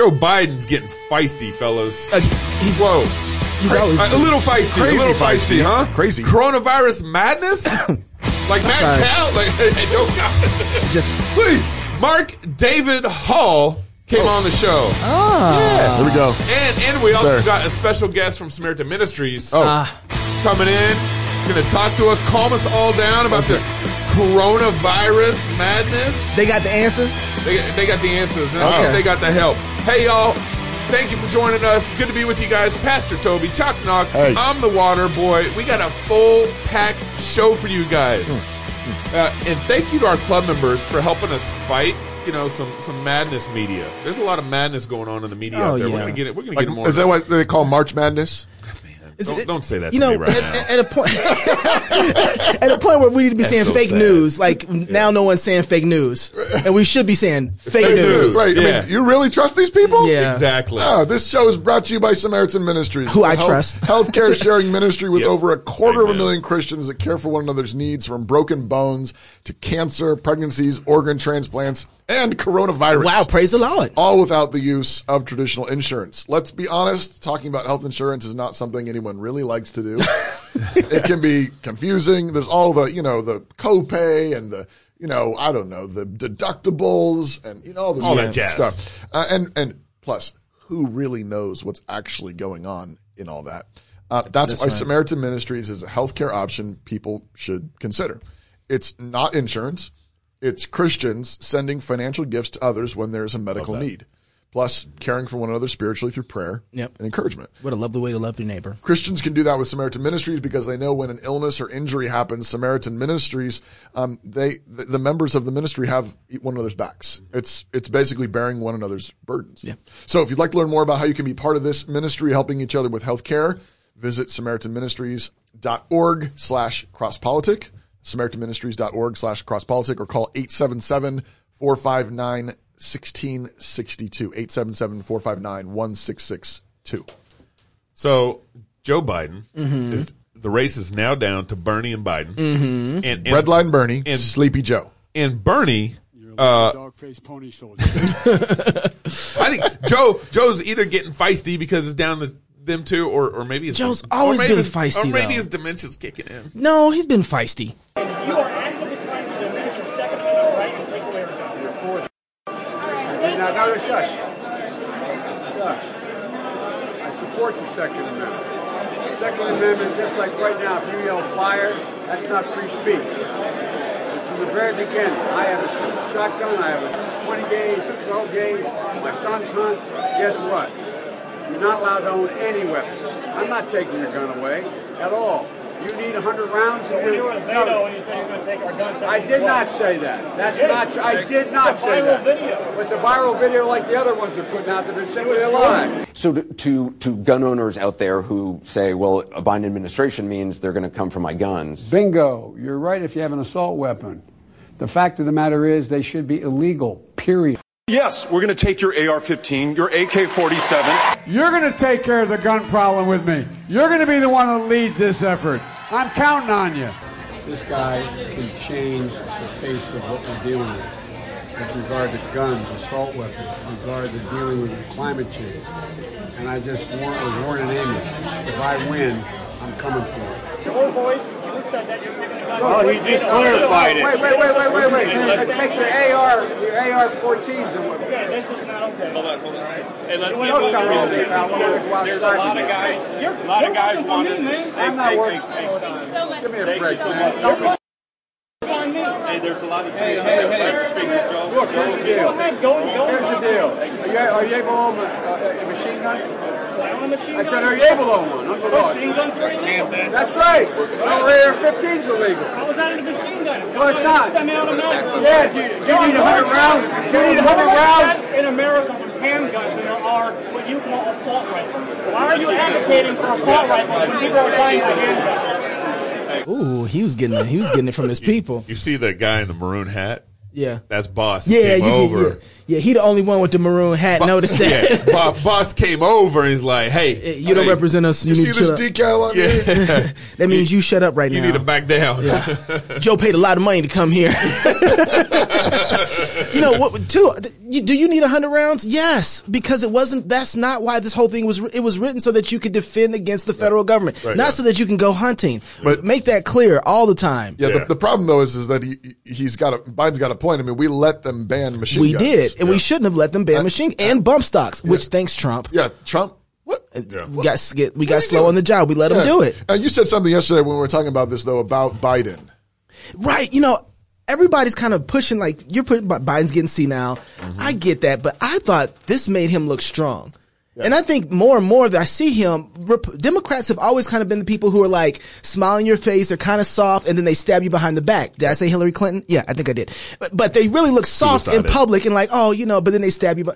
Joe Biden's getting feisty, fellas. Whoa. He's always a little feisty. Crazy, a little feisty, huh? Crazy. Coronavirus madness? Like Matt Cow? Like, hey, don't just please. Mark David Hall came on the show. Ah. Yeah. Here we go. And we also got a special guest from Samaritan Ministries coming in. Going to talk to us, calm us all down about this coronavirus madness. They got the answers? They got the answers. And they got the help. Hey, y'all. Thank you for joining us. Good to be with you guys. Pastor Toby, Chuck Knox, hey. I'm the Water Boy. We got a full-packed show for you guys. And thank you to our club members for helping us fight, you know, some madness media. There's a lot of madness going on in the media out there. Yeah. We're going to get it. We're going to get more. Is that what they call March Madness? Don't say that to me right now. At a point where we need to be saying fake news. Like, now no one's saying fake news. And we should be saying fake news. Right. Yeah. I mean, you really trust these people? Yeah. Exactly. No, this show is brought to you by Samaritan Ministries. Who I trust. Healthcare sharing ministry with over 250,000 Christians that care for one another's needs, from broken bones to cancer, pregnancies, organ transplants, and coronavirus. Wow, praise the Lord. All without the use of traditional insurance. Let's be honest, talking about health insurance is not something anyone really likes to do. It can be confusing. There's all the, you know, the copay and the, you know, I don't know, the deductibles and, you know, all this stuff. And plus, who really knows what's actually going on in all that? That's why Samaritan Ministries is a healthcare option people should consider. It's not insurance. It's Christians sending financial gifts to others when there is a medical need, plus caring for one another spiritually through prayer and encouragement. What a lovely way to love your neighbor. Christians can do that with Samaritan Ministries because they know when an illness or injury happens, Samaritan Ministries, the members of the ministry have one another's backs. It's basically bearing one another's burdens. Yeah. So if you'd like to learn more about how you can be part of this ministry, helping each other with healthcare, visit SamaritanMinistries.org/crosspolitic. SamaritanMinistries.org/crosspolitic, or call 877-459-1662, 877-459-1662. So Joe Biden, the race is now down to Bernie and Biden. And Redline Bernie and Sleepy Joe. And Bernie... dog-faced pony soldier. I think Joe's either getting feisty because it's down to them two, or maybe it's Joe's always been feisty. Or maybe his dementia's kicking in. No, he's been feisty. You are actively trying to diminish your Second Amendment right and take away from your fourth. Now go to shush. Shush. I support the Second Amendment. Second Amendment, just like right now, if you yell fire, that's not free speech. From the very beginning, I have a shotgun, I have a 20 gauge, a 12 gauge, my son's hunt. Guess what? You're not allowed to own any weapons. I'm not taking your gun away at all. You need 100 rounds. So when you were in Beto and you said you were going to take our guns, I did not say that. That's not true. I did not say that. It's a viral video. It's a viral video like the other ones they're putting out that are saying they're lying. So to gun owners out there who say, well, a Biden administration means they're going to come for my guns. Bingo. You're right if you have an assault weapon. The fact of the matter is they should be illegal, period. Yes, we're going to take your AR-15, your AK-47. You're going to take care of the gun problem with me. You're going to be the one that leads this effort. I'm counting on you. This guy can change the face of what we're dealing with with regard to guns, assault weapons, with regard to dealing with climate change. And I just warn an enemy. If I win, I'm coming for it. Your whole voice, you look at that, you're giving a gun. Oh, he just clarified it. Wait. Take your AR-14s and what? Yeah, this is not okay. Hold on. Hey, let's get over here. There's a lot of guys. A lot of guys want it. I'm not working. Thanks so much. Give me a break, man. Hey, there's a lot of guys. Hey. Look, here's the deal. Are you able to own a machine gun? I said, are you able to own one? Machine guns are illegal. That's right. Some AR-15s are illegal. How is that in a machine gun? No, it's not. Yeah, do you need 100 rounds? Do you need 100 rounds? In America, with handguns, and there are what you call assault rifles. Why are you advocating for assault rifles when people are buying handguns? Ooh, he was getting it from his people. You see that guy in the maroon hat? Yeah. That's Boss. Yeah, came over. Yeah, he the only one with the maroon hat. Noticed that. Yeah. Boss came over and he's like, hey. You don't represent us. You need see this decal on me? Yeah. That means you shut up right now. You need to back down. Yeah. Joe paid a lot of money to come here. You know what? Do you need 100 rounds? Yes, because it wasn't. That's not why this whole thing was. It was written so that you could defend against the federal government, not so that you can go hunting. But make that clear all the time. Yeah. The problem though is that he's got a Biden's got a point. I mean, we let them ban machine guns. We did, and we shouldn't have let them ban machine and bump stocks. Which thanks Trump. Yeah, Trump. We got slow on the job. We let him do it. You said something yesterday when we were talking about this, though, about Biden. Right. You know, everybody's kind of pushing, like, you're putting Biden's getting senile. Mm-hmm. I get that. But I thought this made him look strong. Yeah. And I think more and more that I see him, Democrats have always kind of been the people who are like smiling in your face, they're kind of soft, and then they stab you behind the back. Did I say Hillary Clinton? Yeah, I think I did. But they really look soft in public and like, oh, you know, but then they stab you.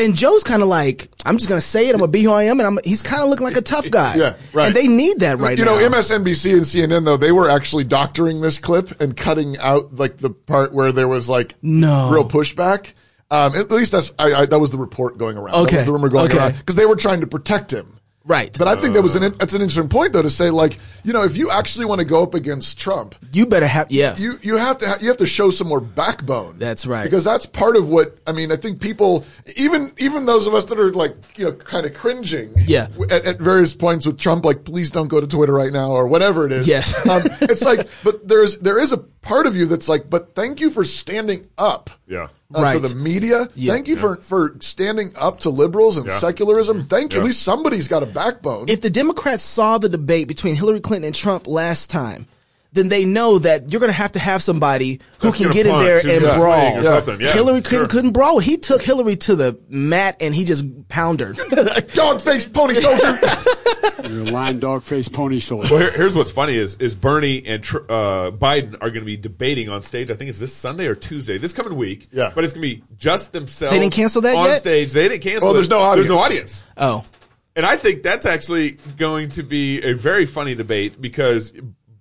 And Joe's kind of like, I'm just going to say it, I'm going to be who I am, and he's kind of looking like a tough guy. Yeah, right. And they need that right now. You know, MSNBC and CNN, though, they were actually doctoring this clip and cutting out like the part where there was like real pushback. At least that's, that was the report going around. Okay. That was the rumor going around. Because they were trying to protect him. Right. But I think that's an interesting point though, to say like, you know, if you actually want to go up against Trump, you better have, you have to show some more backbone. That's right. Because that's part of what, I mean, I think people, even those of us that are like, you know, kind of cringing at various points with Trump, like, please don't go to Twitter right now or whatever it is. Yes. It's like, but there is a part of you that's like, but thank you for standing up. Yeah. Right. To the media. Yeah. Thank you for standing up to liberals and secularism. Thank you. At least somebody's got a backbone. If the Democrats saw the debate between Hillary Clinton and Trump last time, then they know that you're going to have somebody who can get in there and brawl. Yeah. Hillary couldn't brawl. He took Hillary to the mat and he just pounded her. Dog-faced pony soldier. You're a lying dog-faced pony soldier. Well, here's what's funny is Bernie and Biden are going to be debating on stage. I think it's this Sunday or Tuesday, this coming week. Yeah. But it's going to be just themselves. They didn't cancel that on stage. They didn't cancel. Oh, there's no audience. There's no audience. Oh. And I think that's actually going to be a very funny debate because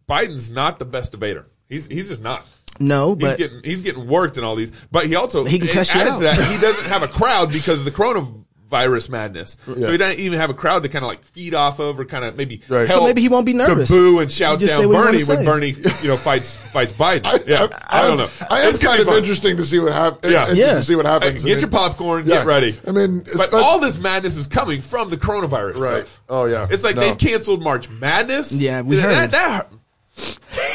Biden's not the best debater. He's just not. No, but he's getting worked in all these. But he also he can cuss you out. To that, he doesn't have a crowd because of the coronavirus madness. Yeah. So he doesn't even have a crowd to kind of like feed off of or kind of maybe help. So maybe he won't be nervous to boo and shout down Bernie when Bernie fights Biden. I don't know. I am kind of interesting to see what happens. Yeah. To see what happens. Get your popcorn. Get ready. I mean, but all this madness is coming from the coronavirus stuff. Oh yeah, it's like they've canceled March Madness. Yeah, we heard that.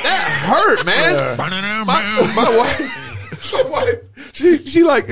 That hurt, man. Yeah. My wife,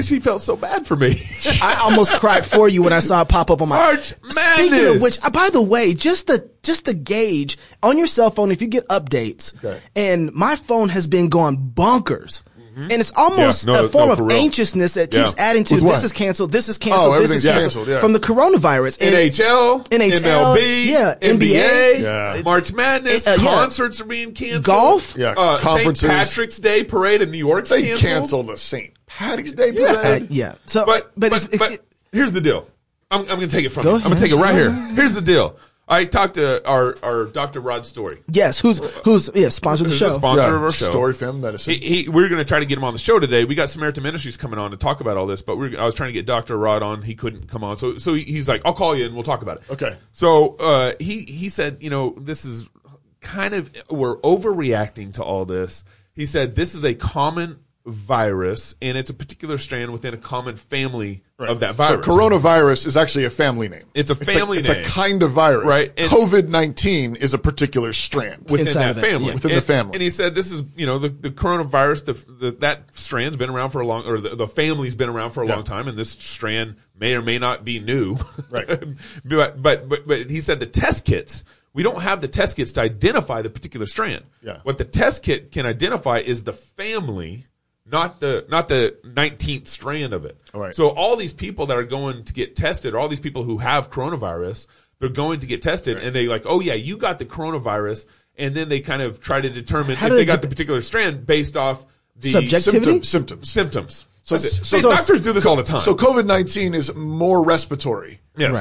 she felt so bad for me. I almost cried for you when I saw it pop up on my March Madness. Speaking of which, by the way, just the gauge on your cell phone if you get updates. Okay. And my phone has been going bonkers. And it's almost a form of anxiousness that keeps adding to this is canceled, this is canceled from the coronavirus. And NHL, MLB, NBA, March Madness, concerts are being canceled, golf, conferences. St. Patrick's Day parade in New York's canceled. They canceled the St. Patrick's Day parade. So, but here's the deal. I'm going to take it from you. I'm going to take it right here. Here's the deal. I talked to our Dr. Rod Story. Yes, who's sponsored the show. Sponsor of our show. Story Family Medicine. We're going to try to get him on the show today. We got Samaritan Ministries coming on to talk about all this, but I was trying to get Dr. Rod on. He couldn't come on. So he's like, I'll call you and we'll talk about it. Okay. So, he said, you know, this is kind of, we're overreacting to all this. He said, this is a common virus, and it's a particular strand within a common family of that virus. So coronavirus is actually a family name. It's a family name. It's a kind of virus. Right. COVID-19 is a particular strand within that family. Yeah. And he said this is, you know, the coronavirus, that strand's been around for a long, or the family's been around for a long time, and this strand may or may not be new. Right. But he said the test kits. We don't have the test kits to identify the particular strand. Yeah. What the test kit can identify is the family. Not the 19th strand of it. All right. So all these people that are going to get tested, or all these people who have coronavirus, they're going to get tested, and they like, oh yeah, you got the coronavirus, and then they kind of try to determine if they got the particular strand based off the symptoms. So doctors do this all the time. So COVID-19 is more respiratory than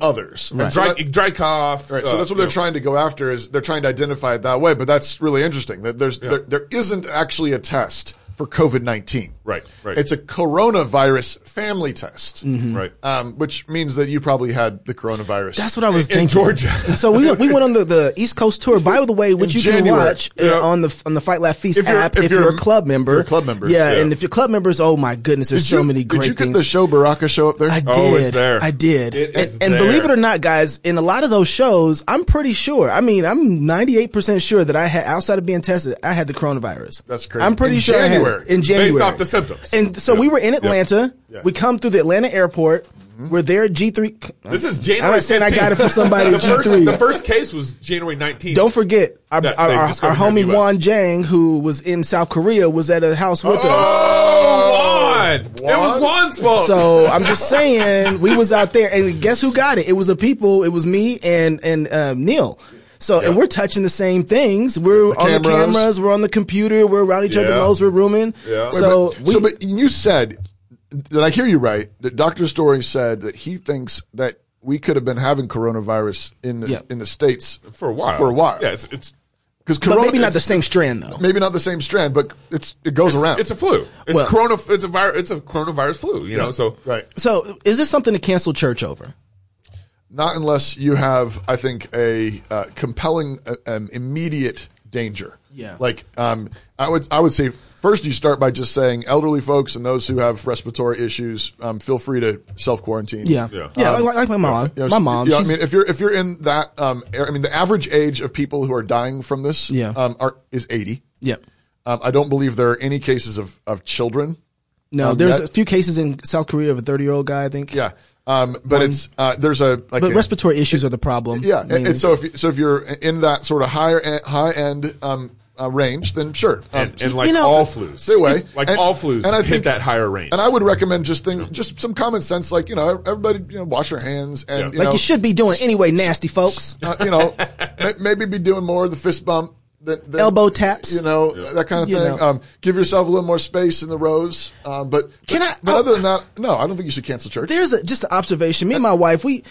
others. Right. So dry cough. Right. So that's what they're trying to go after, is they're trying to identify it that way. But that's really interesting. That there isn't actually a test for COVID-19. Right, right. It's a coronavirus family test. Mm-hmm. Right. Which means that you probably had the coronavirus. That's what I was thinking. In Georgia. So we went on the East Coast tour. By the way, which you can watch on the Fight Laugh Feast app if you're a club member. You're a club member. Yeah, yeah, and if you're club members, oh my goodness, there's so many great things. Did you get the show Baraka show up there? I did. Oh, it's there. I did. And believe it or not, guys, in a lot of those shows, I'm pretty sure. I mean, I'm 98% sure that I had, outside of being tested, I had the coronavirus. That's crazy. I'm pretty sure. In January. Based off the symptoms. And so we were in Atlanta. Yep. We come through the Atlanta airport. Mm-hmm. We're there at G3. This is January 15th. I'm saying I got it from somebody at G3. The first case was January 19th. Don't forget, our homie Juan Jang, who was in South Korea, was at a house with us. Juan. It was Juan's fault. So I'm just saying, we was out there, and guess who got it? It was the people. It was me and Neil. So, and we're touching the same things. We're on the cameras, we're on the computer, we're around each other, nose, we're rooming. Yeah. But you said, did I hear you right, that Dr. Story said that he thinks that we could have been having coronavirus in the States for a while. Yeah, it's but maybe not the same strand, though. Maybe not the same strand, but it goes around. It's a flu. It's a coronavirus flu, you know, so. Right. So, is this something to cancel church over? Not unless you have, I think, a compelling, immediate danger. Yeah. Like, I would say first you start by just saying elderly folks and those who have respiratory issues, feel free to self-quarantine. Yeah. Yeah. Like my mom. You know, my mom. Yeah. I mean, if you're in that, the average age of people who are dying from this, is 80. Yeah. I don't believe there are any cases of children. No, there's a few cases in South Korea of a 30-year-old guy, I think. Yeah. But respiratory issues are the problem. Yeah. And so if you're in that sort of high end, range, then sure. All flus. Stay away. Like all flus hit that higher range. And I would recommend just things, just some common sense, like, everybody, wash your hands and, you should be doing anyway, nasty folks. Maybe be doing more of the fist bump. Then, elbow taps, that kind of thing. Give yourself a little more space in the rows. But other than that, no, I don't think you should cancel church. There's just an observation. Me and my wife, we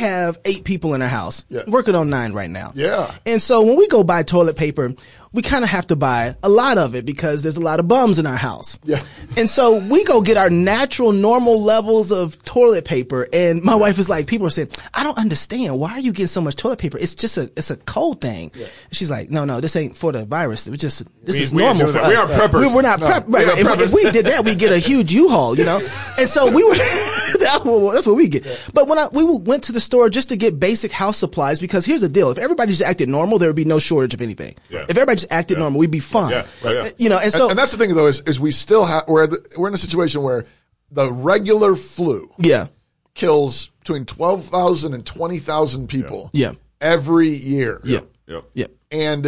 have 8 people in our house. Yeah. Working on 9 right now. Yeah. And so when we go buy toilet paper, we kind of have to buy a lot of it because there's a lot of bums in our house. Yeah. And so we go get our natural, normal levels of toilet paper. And my wife is like, people are saying, I don't understand. Why are you getting so much toilet paper? It's just a cold thing. Yeah. She's like, no, this ain't for the virus. This is normal for us. We are preppers. We're not preppers. Right. If we did that, we'd get a huge U-Haul, And so we were, that's what we get. Yeah. But we went to the store just to get basic house supplies, because here's the deal. If everybody just acted normal, there would be no shortage of anything. Yeah. If everybody just acted normal, we'd be fine. Yeah. Right. Yeah. And so. And that's the thing though, is we still have, we're in a situation where the regular flu. Yeah. Kills between 12,000 and 20,000 people. Yeah. Every year. Yeah. Yeah. Yeah. And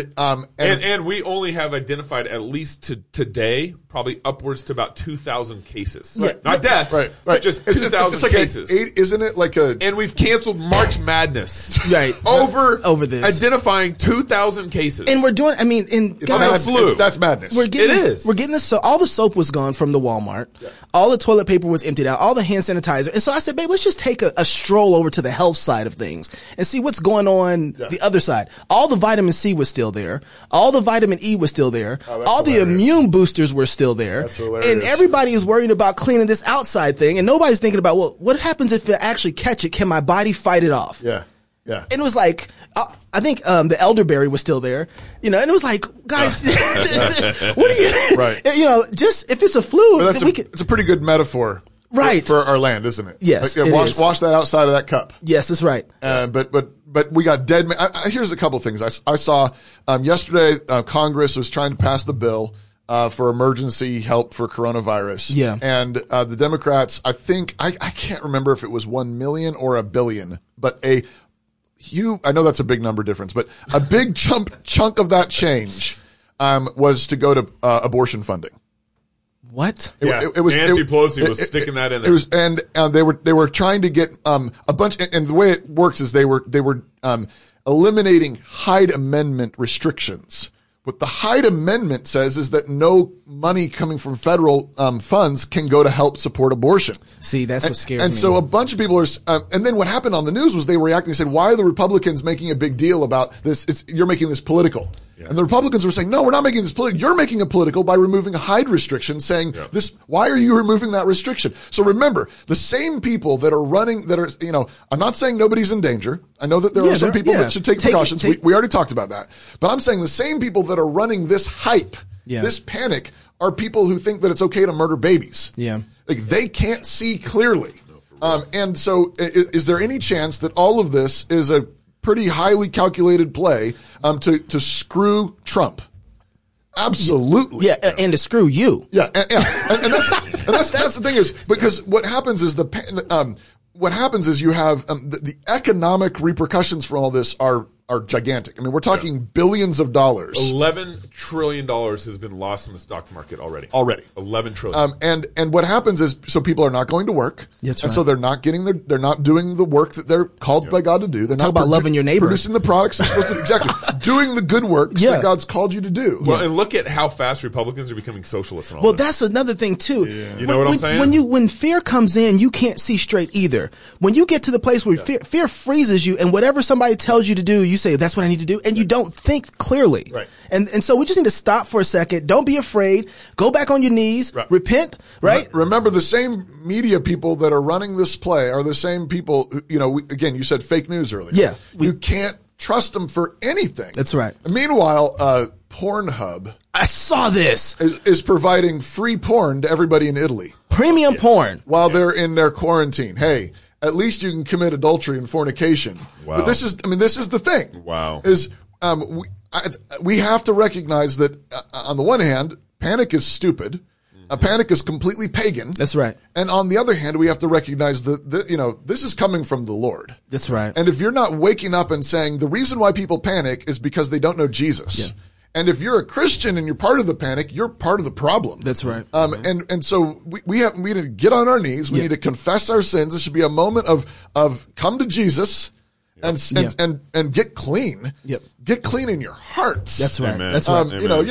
we only have identified, at least to today, probably upwards to about 2,000 cases. Right. Not deaths, right. Just 2,000 like cases. Isn't it like a... And we've canceled March Madness. Right. Over this. Identifying 2,000 cases. And we're doing, guys, flu. That's madness. It is. We're getting this, so all the soap was gone from the Walmart. Yeah. All the toilet paper was emptied out. All the hand sanitizer. And so I said, babe, let's just take a stroll over to the health side of things and see what's going on the other side. All the vitamin C was still there. All the vitamin E was still there. Oh, all the immune boosters were still there. That's hilarious. And everybody is worrying about cleaning this outside thing, and nobody's thinking about, well, what happens if they actually catch it? Can my body fight it off? Yeah. Yeah. And it was like, I think the elderberry was still there, and it was like, guys, what do you, just if it's a flu, it's a pretty good metaphor. Right. For our land, isn't it? Yes. Like, wash that outside of that cup. Yes, that's right. But we got dead. Here's a couple things. I saw, yesterday, Congress was trying to pass the bill, for emergency help for coronavirus. Yeah. And, the Democrats, I think, I can't remember if it was 1 million or a billion, but I know that's a big number difference, but a big chunk of that change, was to go to, abortion funding. What? Nancy Pelosi was sticking that in there. They were trying to get a bunch, and the way it works is they were eliminating Hyde Amendment restrictions. What the Hyde Amendment says is that no money coming from federal funds can go to help support abortion. See, that's what scares me. And so a bunch of people are and then what happened on the news was they were reacting and said, why are the Republicans making a big deal about this? You're making this political. Yeah. And the Republicans were saying, no, we're not making this political. You're making it political by removing Hyde restrictions, saying this, why are you removing that restriction? So remember, the same people that are running, that are, you know, I'm not saying nobody's in danger. I know that there are some people that should take precautions. We already talked about that. But I'm saying the same people that are running this hype, this panic, are people who think that it's okay to murder babies. Yeah. Like they can't see clearly. And so is there any chance that all of this is a pretty highly calculated play to screw Trump? Absolutely. Yeah, and to screw you. Yeah, and that's the thing is, because what happens is you have the economic repercussions for all this are gigantic. I mean, we're talking billions of dollars. $11 trillion has been lost in the stock market already. $11 trillion. And what happens is, so people are not going to work. That's right. So they're not getting they're not doing the work that they're called by God to do. They're not about loving your neighbor, producing the products they're supposed to, doing the good works that God's called you to do. Well, and look at how fast Republicans are becoming socialists. And all that's another thing too. Yeah. You know what I'm saying? When fear comes in, you can't see straight either. When you get to the place where fear freezes you, and whatever somebody tells you to do, you say that's what I need to do, and you don't think clearly. Right. And so we just need to stop for a second. Don't be afraid. Go back on your knees. Right. Repent. Right. Remember, the same media people that are running this play are the same people. You know, again, you said fake news earlier. Yeah. You can't trust them for anything. That's right. And meanwhile, Pornhub. I saw this. Is providing free porn to everybody in Italy. Premium porn while they're in their quarantine. Hey. At least you can commit adultery and fornication. Wow. But this is the thing. Wow. Is, we have to recognize that on the one hand, panic is stupid. A panic is completely pagan. That's right. And on the other hand, we have to recognize that, this is coming from the Lord. That's right. And if you're not waking up and saying the reason why people panic is because they don't know Jesus. Yeah. And if you're a Christian and you're part of the panic, you're part of the problem. That's right. And so we need to get on our knees. We need to confess our sins. This should be a moment of come to Jesus and get clean. Yep. Get clean in your hearts. That's right. Amen. That's right.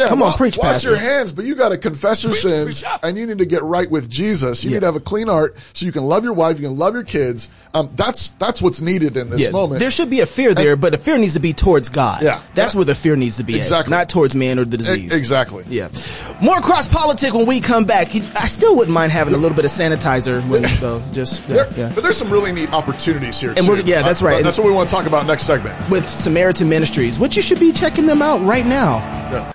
Come on, preach, wash Pastor. Your hands, but you got to confess your sins, and you need to get right with Jesus. You need to have a clean heart so you can love your wife, you can love your kids. That's what's needed in this moment. There should be a fear there, but the fear needs to be towards God. Yeah, that's where the fear needs to be. Exactly, not towards man or the disease. Exactly. Yeah. More cross politic when we come back. I still wouldn't mind having a little bit of sanitizer, but there's some really neat opportunities here. And that's right. That's what we want to talk about next segment with Samaritan Ministries. But you should be checking them out right now. Yeah.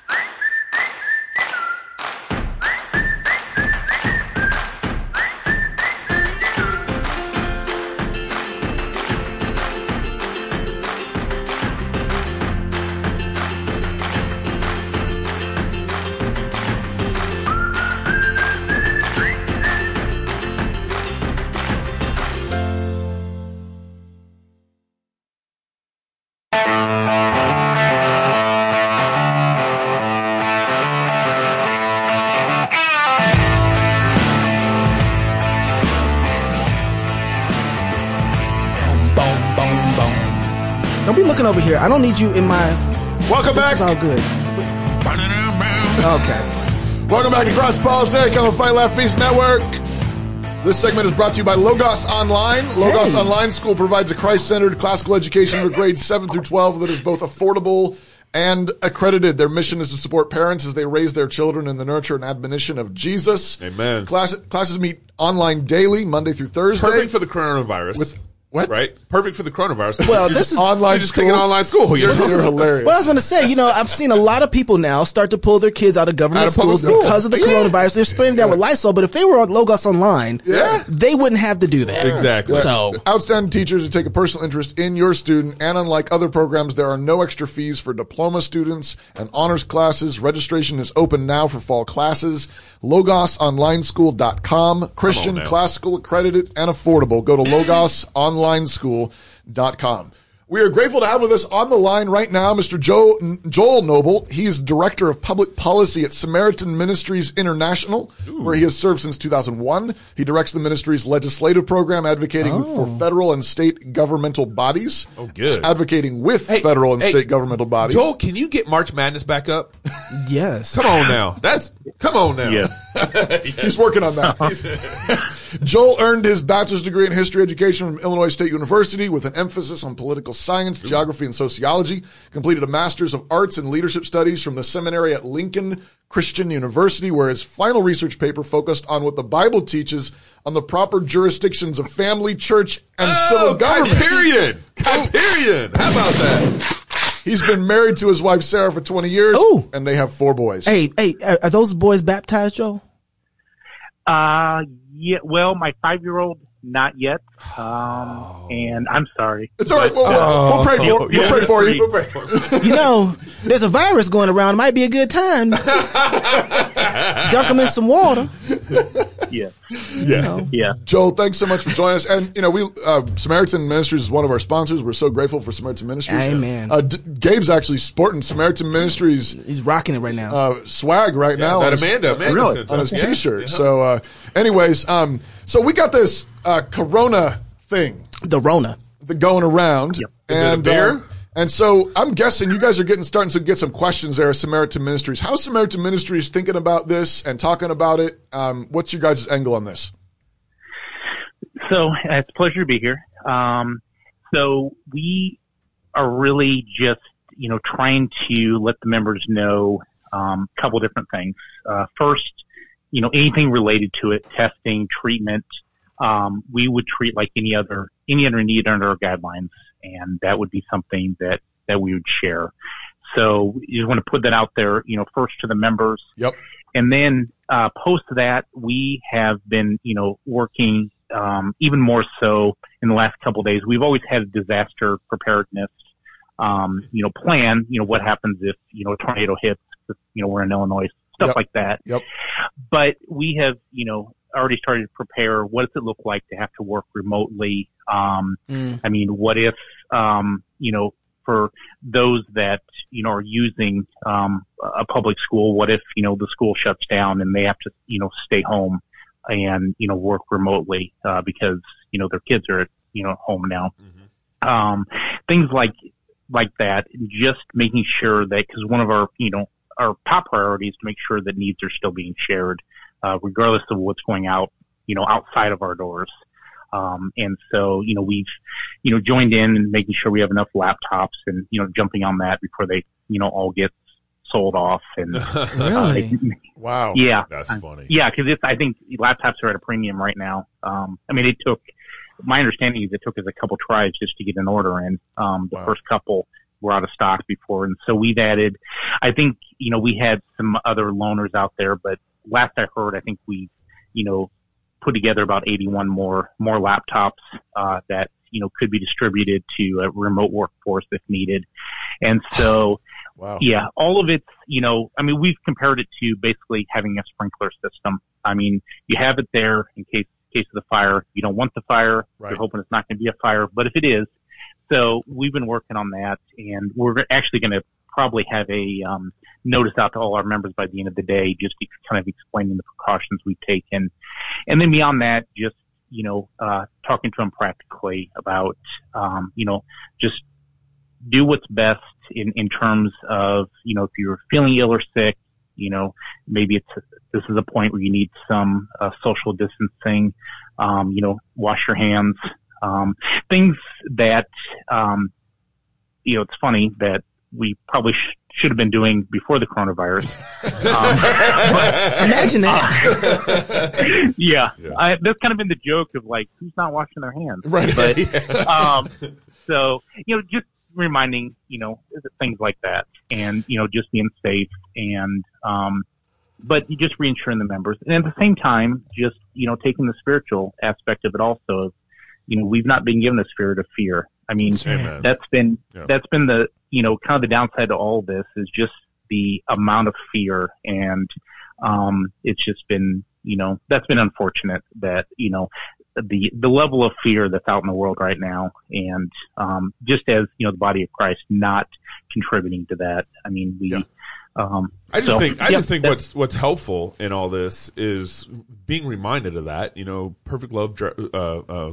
Over here, I don't need you in my. Welcome back. It's all good. Okay. Welcome back to Cross Politics on the Fight Left Feast Network. This segment is brought to you by Logos Online. Logos Online School provides a Christ-centered classical education for grades 7 through 12 that is both affordable and accredited. Their mission is to support parents as they raise their children in the nurture and admonition of Jesus. Amen. Classes meet online daily, Monday through Thursday. Perfect for the coronavirus. What? Right? Perfect for the coronavirus. Well, this is online school. You're just taking online school. You're hilarious. Well, I was going to say, I've seen a lot of people now start to pull their kids out of government schools because of the coronavirus. They're spraying down with Lysol, but if they were on Logos Online, they wouldn't have to do that. Exactly. So, outstanding teachers who take a personal interest in your student, and unlike other programs, there are no extra fees for diploma students and honors classes. Registration is open now for fall classes. LogosOnlineSchool.com. Christian, classical, accredited, and affordable. Go to Logos Online. LineSchool.com. We are grateful to have with us on the line right now Mr. Joel Noble. He is Director of Public Policy at Samaritan Ministries International, where he has served since 2001. He directs the ministry's legislative program advocating for federal and state governmental bodies. Oh, good. Advocating with federal and state governmental bodies. Joel, can you get March Madness back up? Yes. Come on now. Come on now. Yeah. He's working on that. Joel earned his bachelor's degree in history education from Illinois State University with an emphasis on political Science, Geography, and Sociology, completed a Master's of Arts in Leadership Studies from the seminary at Lincoln Christian University, where his final research paper focused on what the Bible teaches on the proper jurisdictions of family, church, and civil government. Period. How about that? He's been married to his wife, Sarah, for 20 years, and they have 4 boys. Hey, are those boys baptized, Joel? Yeah, well, my 5-year-old, not yet. And I'm sorry. It's all right. We'll pray for it. We'll pray for you. You know, there's a virus going around. It might be a good time. Dunk them in some water. Yeah. Joel, thanks so much for joining us. And, you know, we Samaritan Ministries is one of our sponsors. We're so grateful for Samaritan Ministries. Amen. Gabe's actually sporting Samaritan Ministries. He's rocking it right now. Swag right now. That Amanda really? On his T-shirt. Yeah. So, anyways, so we got this Corona thing. The Rona. The going around. Yep. And, is it a beer? And so I'm guessing you guys are starting to get some questions there at Samaritan Ministries. How's Samaritan Ministries thinking about this and talking about it? What's your guys' angle on this? So it's a pleasure to be here. So we are really just, you know, trying to let the members know a couple different things. First, you know, anything related to it, testing, treatment, we would treat like any other need under our guidelines. And that would be something that we would share. So you just want to put that out there, you know, first to the members. Yep. And then post that, we have been, you know, working even more so in the last couple of days. We've always had disaster preparedness, you know, plan, you know, what happens if, you know, a tornado hits, you know, we're in Illinois, stuff like that. Yep. But we have, you know, already started to prepare. What does it look like to have to work remotely? I mean, what if, you know, for those that, you know, are using, a public school, what if, you know, the school shuts down and they have to, you know, stay home and, you know, work remotely, because, you know, their kids are, you know, home now. Mm-hmm. Things like that, just making sure that, cause one of our, you know, our top priority is to make sure that needs are still being shared, regardless of what's going out, you know, outside of our doors. And so, you know, we've, you know, joined in and making sure we have enough laptops and, you know, jumping on that before they, you know, all get sold off. And really? Wow. Yeah. That's funny. Yeah. Cause I think laptops are at a premium right now. I mean, my understanding is it took us a couple tries just to get an order in. The first couple were out of stock before. And so we've added, I think, you know, we had some other loaners out there, but last I heard, I think we, you know, put together about 81 more laptops that, you know, could be distributed to a remote workforce if needed. And so, yeah, all of it's, you know, I mean, we've compared it to basically having a sprinkler system. I mean, you have it there in case of the fire. You don't want the fire. Right. You're hoping it's not going to be a fire, but if it is, so we've been working on that, and we're actually going to probably have a notice out to all our members by the end of the day, just kind of explaining the precautions we've taken. And then beyond that, just, you know, talking to them practically about, you know, just do what's best in terms of, you know, if you're feeling ill or sick, you know, maybe this is a point where you need some social distancing, you know, wash your hands, things that, you know, it's funny that we probably should have been doing before the coronavirus. Imagine that. Yeah. That's kind of been the joke of like, who's not washing their hands? Right. But, so, you know, just reminding, you know, things like that and, you know, just being safe and, but just reassuring the members. And at the same time, just, you know, taking the spiritual aspect of it also, you know, we've not been given a spirit of fear. I mean, that's been the, you know, kind of the downside to all this is just the amount of fear. And, it's just been, you know, that's been unfortunate that, you know, the level of fear that's out in the world right now. And, just as, you know, the body of Christ not contributing to that. I mean, I just think what's helpful in all this is being reminded of that, you know, perfect love,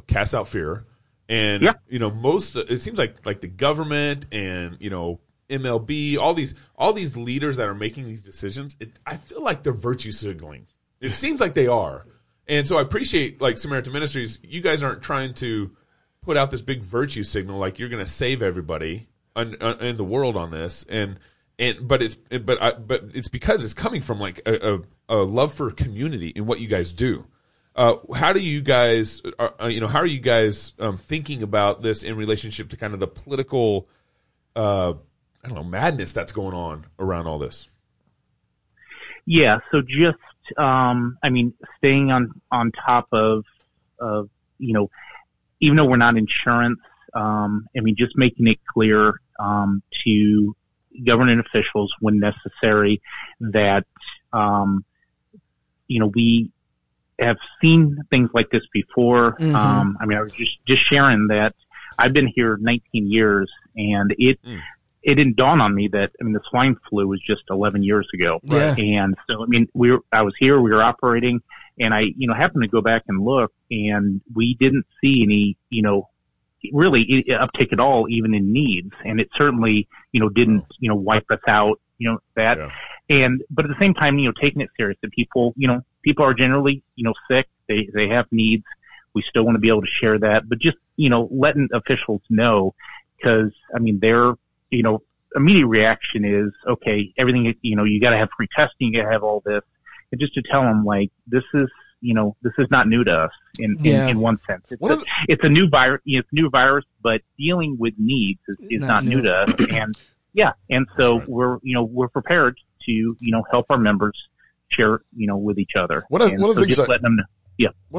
casts out fear. And, you know, it seems like the government and, you know, MLB, all these leaders that are making these decisions, I feel like they're virtue signaling. It seems like they are. And so I appreciate, like, Samaritan Ministries, you guys aren't trying to put out this big virtue signal, like you're going to save everybody in the world on this, but it's because it's coming from like a love for community in what you guys do. How do you guys, how are you guys thinking about this in relationship to kind of the political, madness that's going on around all this? Yeah. So just, staying on top of, even though we're not insurance, just making it clear, to government officials when necessary that, we have seen things like this before. Mm-hmm. I was just sharing that I've been here 19 years and it didn't dawn on me that, the swine flu was just 11 years ago. Yeah. And so, I was here, we were operating, and I, happened to go back and look, and we didn't see any, really uptick at all, even in needs. And it certainly, didn't, wipe us out, that. Yeah. But at the same time, taking it serious that people, people are generally, sick, they have needs. We still want to be able to share that, but just, letting officials know, because, they're, immediate reaction is, okay, everything, you got to have free testing, you got to have all this. And just to tell them, like, this is, this is not new to us in one sense. It's a new virus, but dealing with needs is not new to us. And so right. we're prepared to, help our members share, with each other. One of the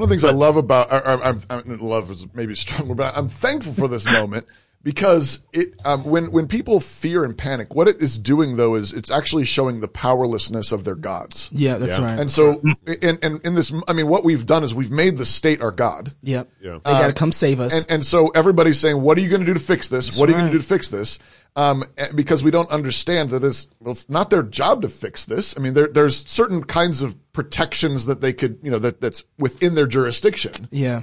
things I love about, love is maybe strong, but I'm thankful for this moment. Because it, when people fear and panic, what it is doing though is it's actually showing the powerlessness of their gods. Yeah, that's right. And so, in this, what we've done is we've made the state our god. Yep. Yeah. They gotta come save us. And so everybody's saying, what are you gonna do to fix this? What are you gonna do to fix this? Because we don't understand that it's not their job to fix this. There's certain kinds of protections that they could, that's within their jurisdiction. Yeah.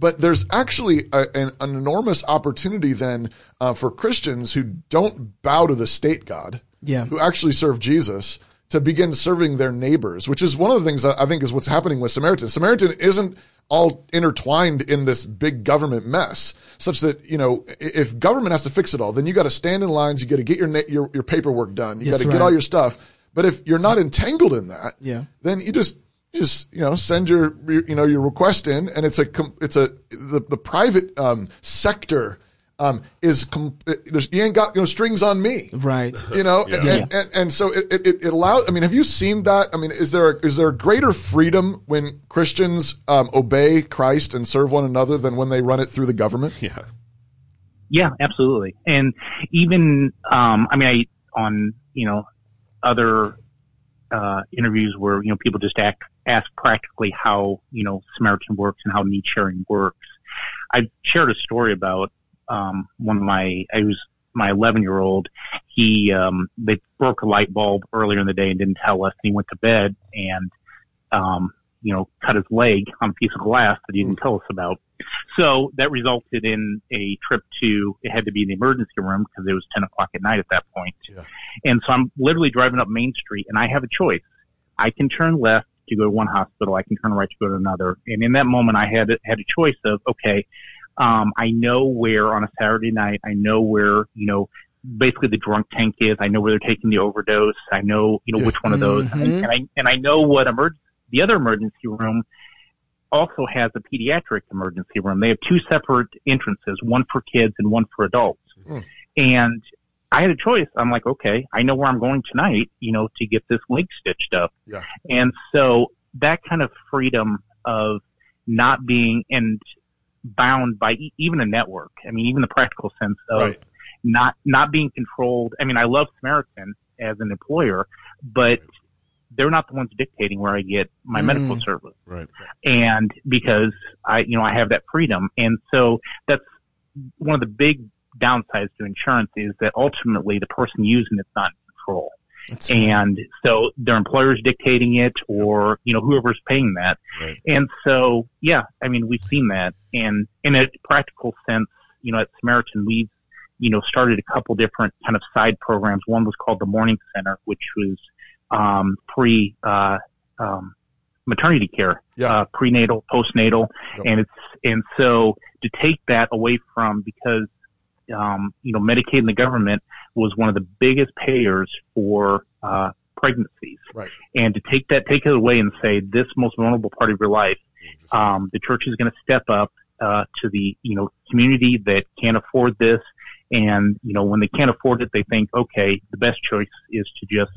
But there's actually an enormous opportunity then for Christians who don't bow to the state god, who actually serve Jesus, to begin serving their neighbors, which is one of the things that I think is what's happening with Samaritan. Samaritan isn't all intertwined in this big government mess, such that, if government has to fix it all, then you got to stand in lines, you got to get your paperwork done, you got to get all your stuff. But if you're not entangled in that, then you just send your request in, and the private sector you ain't got strings on me, right? And so it allows. Have you seen that? Is there a greater freedom when Christians obey Christ and serve one another than when they run it through the government? Yeah, absolutely. And even other interviews where people just ask practically how, Samaritan works and how need sharing works. I shared a story about, my 11-year-old. He, they broke a light bulb earlier in the day and didn't tell us. And he went to bed and, cut his leg on a piece of glass that he didn't tell us about. So that resulted in a trip it had to be in the emergency room because it was 10 o'clock at night at that point. Yeah. And so I'm literally driving up Main Street and I have a choice. I can turn left to go to one hospital, I can turn right to go to another. And in that moment, I had a choice of, I know where on a Saturday night, I know where, basically the drunk tank is. I know where they're taking the overdose. I know, which one of those. Mm-hmm. And I know what the other emergency room also has a pediatric emergency room. They have two separate entrances, one for kids and one for adults. Mm. And I had a choice. I'm like, okay, I know where I'm going tonight, to get this leg stitched up. Yeah. And so that kind of freedom of not being bound by even a network. Even the practical sense of not being controlled. I love Samaritan as an employer, but they're not the ones dictating where I get my medical service. Right. And because I have that freedom. And so that's one of the big downsides to insurance is that ultimately the person using it's not in control. That's right. And so their employer's dictating it or, whoever's paying that. Right. And so, we've seen that. And in a practical sense, at Samaritan, we've, started a couple different kind of side programs. One was called the Morning Center, which was, pre, maternity care, prenatal, postnatal. Yep. And so to take that away from, because, Medicaid and the government was one of the biggest payers for, pregnancies. Right. And to take it away and say this most vulnerable part of your life, the church is going to step up, to the, community that can't afford this. And, when they can't afford it, they think, okay, the best choice is to just,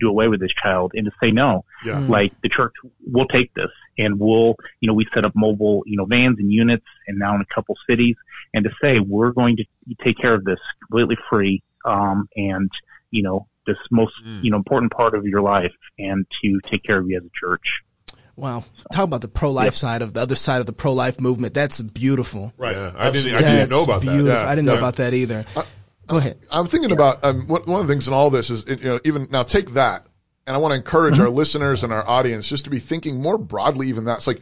do away with this child, and to say no. Yeah. Like, the church will take this, and we'll, we set up mobile, vans and units, and now in a couple cities, and to say, we're going to take care of this completely free. And this most, important part of your life, and to take care of you as a church. Wow. Talk about the pro-life side of the other side of the pro-life movement. That's beautiful. Right. Yeah. I didn't know about that. Yeah. I didn't know about that either. Go ahead. I'm thinking about one of the things in all this is, even now take that. And I want to encourage our listeners and our audience just to be thinking more broadly even that. It's like,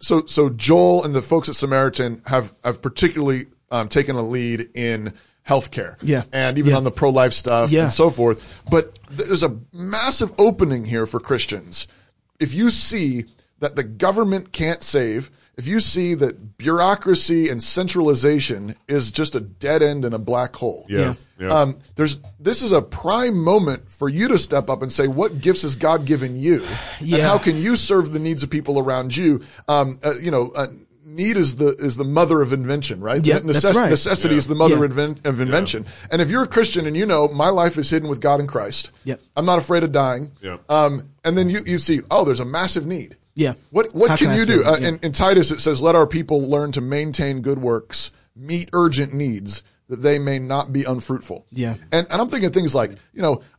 so Joel and the folks at Samaritan have particularly taken a lead in healthcare, and even on the pro-life stuff and so forth. But there's a massive opening here for Christians. If you see that the government can't save, if you see that bureaucracy and centralization is just a dead end and a black hole, this is a prime moment for you to step up and say, what gifts has God given you, and how can you serve the needs of people around you? Need is the mother of invention, right? Yep, that's right. Necessity is the mother of invention. Yeah. And if you're a Christian and my life is hidden with God in Christ, I'm not afraid of dying. Yep. And then you see, there's a massive need. Yeah. What can you do? In Titus it says, let our people learn to maintain good works, meet urgent needs, that they may not be unfruitful. Yeah. And I'm thinking things like,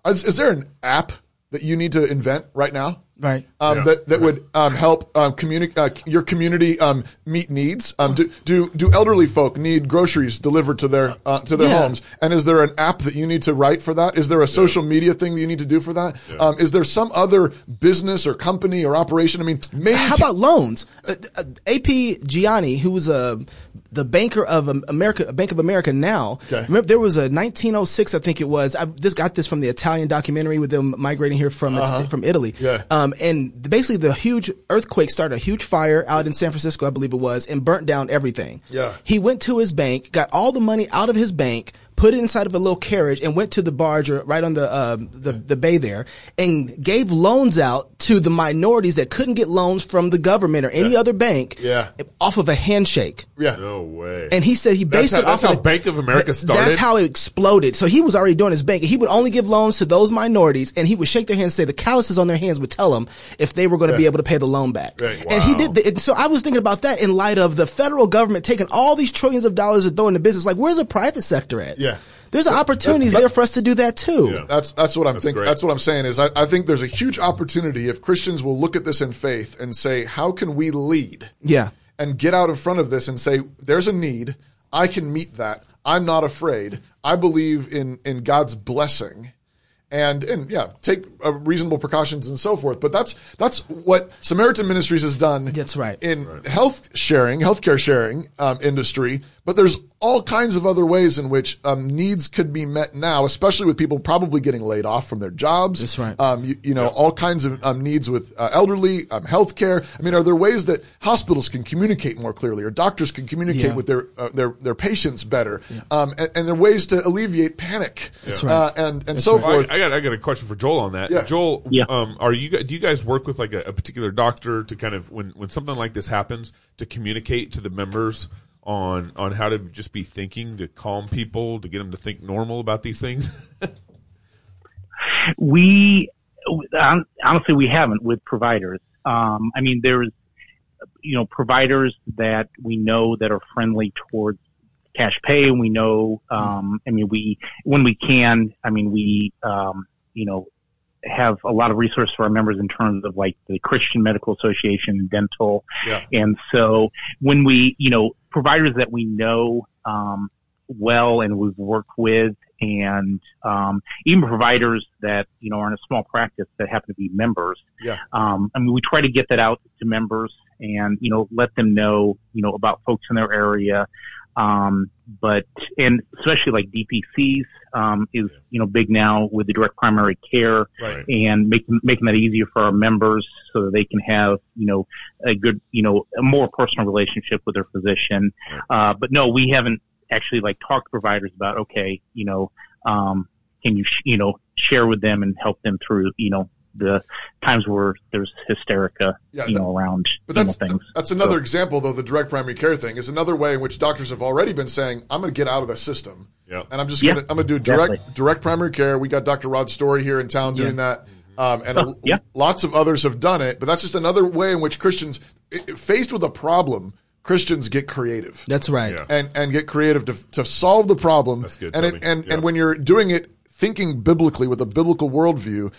is there an app that you need to invent right now? Right. That would help your community meet needs. Do elderly folk need groceries delivered to their homes? And is there an app that you need to write for that? Is there a social media thing that you need to do for that? Yeah. Is there some other business or company or operation? I mean, how about loans? AP Gianni, who was the banker of America, Bank of America now. Okay. Remember, there was a 1906, I think it was. I got this from the Italian documentary with them migrating here from Italy. Yeah. And basically the huge earthquake started a huge fire out in San Francisco, I believe it was, and burnt down everything. Yeah. He went to his bank, got all the money out of his bank, put it inside of a little carriage, and went to the barge right on the bay there, and gave loans out to the minorities that couldn't get loans from the government or any other bank off of a handshake. Yeah. No way. And he said he based it off of that's how Bank of America started? That's how it exploded. So he was already doing his bank. He would only give loans to those minorities, and he would shake their hands and say the calluses on their hands would tell them if they were going to be able to pay the loan back. Right. Wow. And he did so I was thinking about that in light of the federal government taking all these trillions of dollars and throwing the business. Like, where's the private sector at? Yeah. There's opportunities there for us to do that too. Yeah. That's what I'm thinking. Great. That's what I'm saying is I think there's a huge opportunity if Christians will look at this in faith and say, how can we lead? Yeah. And get out in front of this and say, there's a need. I can meet that. I'm not afraid. I believe in God's blessing. And take reasonable precautions and so forth. But that's what Samaritan Ministries has done. That's right. In healthcare sharing industry. But there's all kinds of other ways in which needs could be met now, especially with people probably getting laid off from their jobs. That's right. All kinds of needs with elderly, healthcare. I mean, are there ways that hospitals can communicate more clearly, or doctors can communicate with their patients better? Yeah. And there are ways to alleviate panic. That's right. And so forth. I got a question for Joel on that. Yeah. Joel, do you guys work with like a particular doctor to kind of when something like this happens to communicate to the members on how to just be thinking to calm people, to get them to think normal about these things? Honestly, we haven't with providers. There's providers that we know that are friendly towards cash pay, and we know we have a lot of resources for our members in terms of like the Christian Medical Association, dental. Yeah. And so when we, providers that we know, well, and we've worked with, and, even providers that, are in a small practice that happen to be members. Yeah. We try to get that out to members and, let them know, about folks in their area, But, and especially like DPCs, is, you know, big now with the direct primary care, right, and making that easier for our members so that they can have, you know, a good, you know, a more personal relationship with their physician. Right. But no, we haven't actually like talked to providers about, okay, you know, can you, share with them and help them through, you know, the times where there's hysterica, around things. That's another example, though, the direct primary care thing is another way in which doctors have already been saying, I'm going to get out of the system. Yeah. And I'm just going to, I'm going to do direct primary care. We got Dr. Rod Story here in town doing that. Lots of others have done it, but that's just another way in which Christians, faced with a problem, Christians get creative. That's right. Yeah. And get creative to solve the problem. That's good. And when you're doing it, thinking biblically with a biblical worldview,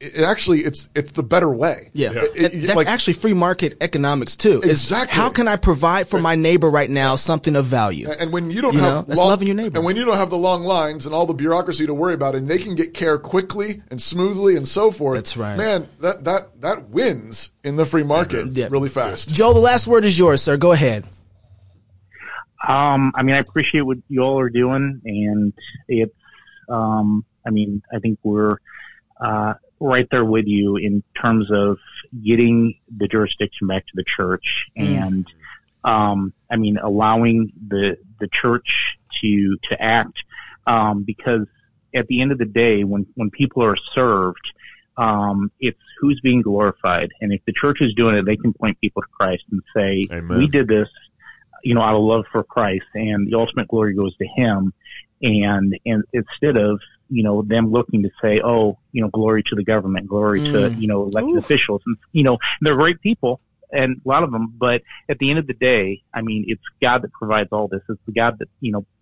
it's the better way. Yeah. That's like, actually free market economics too. Exactly. How can I provide for my neighbor right now something of value? And when you don't loving your neighbor. And when you don't have the long lines and all the bureaucracy to worry about, and they can get care quickly and smoothly and so forth. That's right. Man, that wins in the free market really fast. Joel, the last word is yours, sir. Go ahead. I appreciate what you all are doing, and it's, I think we're right there with you in terms of getting the jurisdiction back to the church, and allowing the church to act, because at the end of the day, when people are served, it's who's being glorified, and if the church is doing it, they can point people to Christ and say, Amen. We did this, out of love for Christ, and the ultimate glory goes to Him. And instead of, them looking to say, glory to the government, glory to, elected officials, and, they're great people, and a lot of them, but at the end of the day, it's God that provides all this. It's the God that,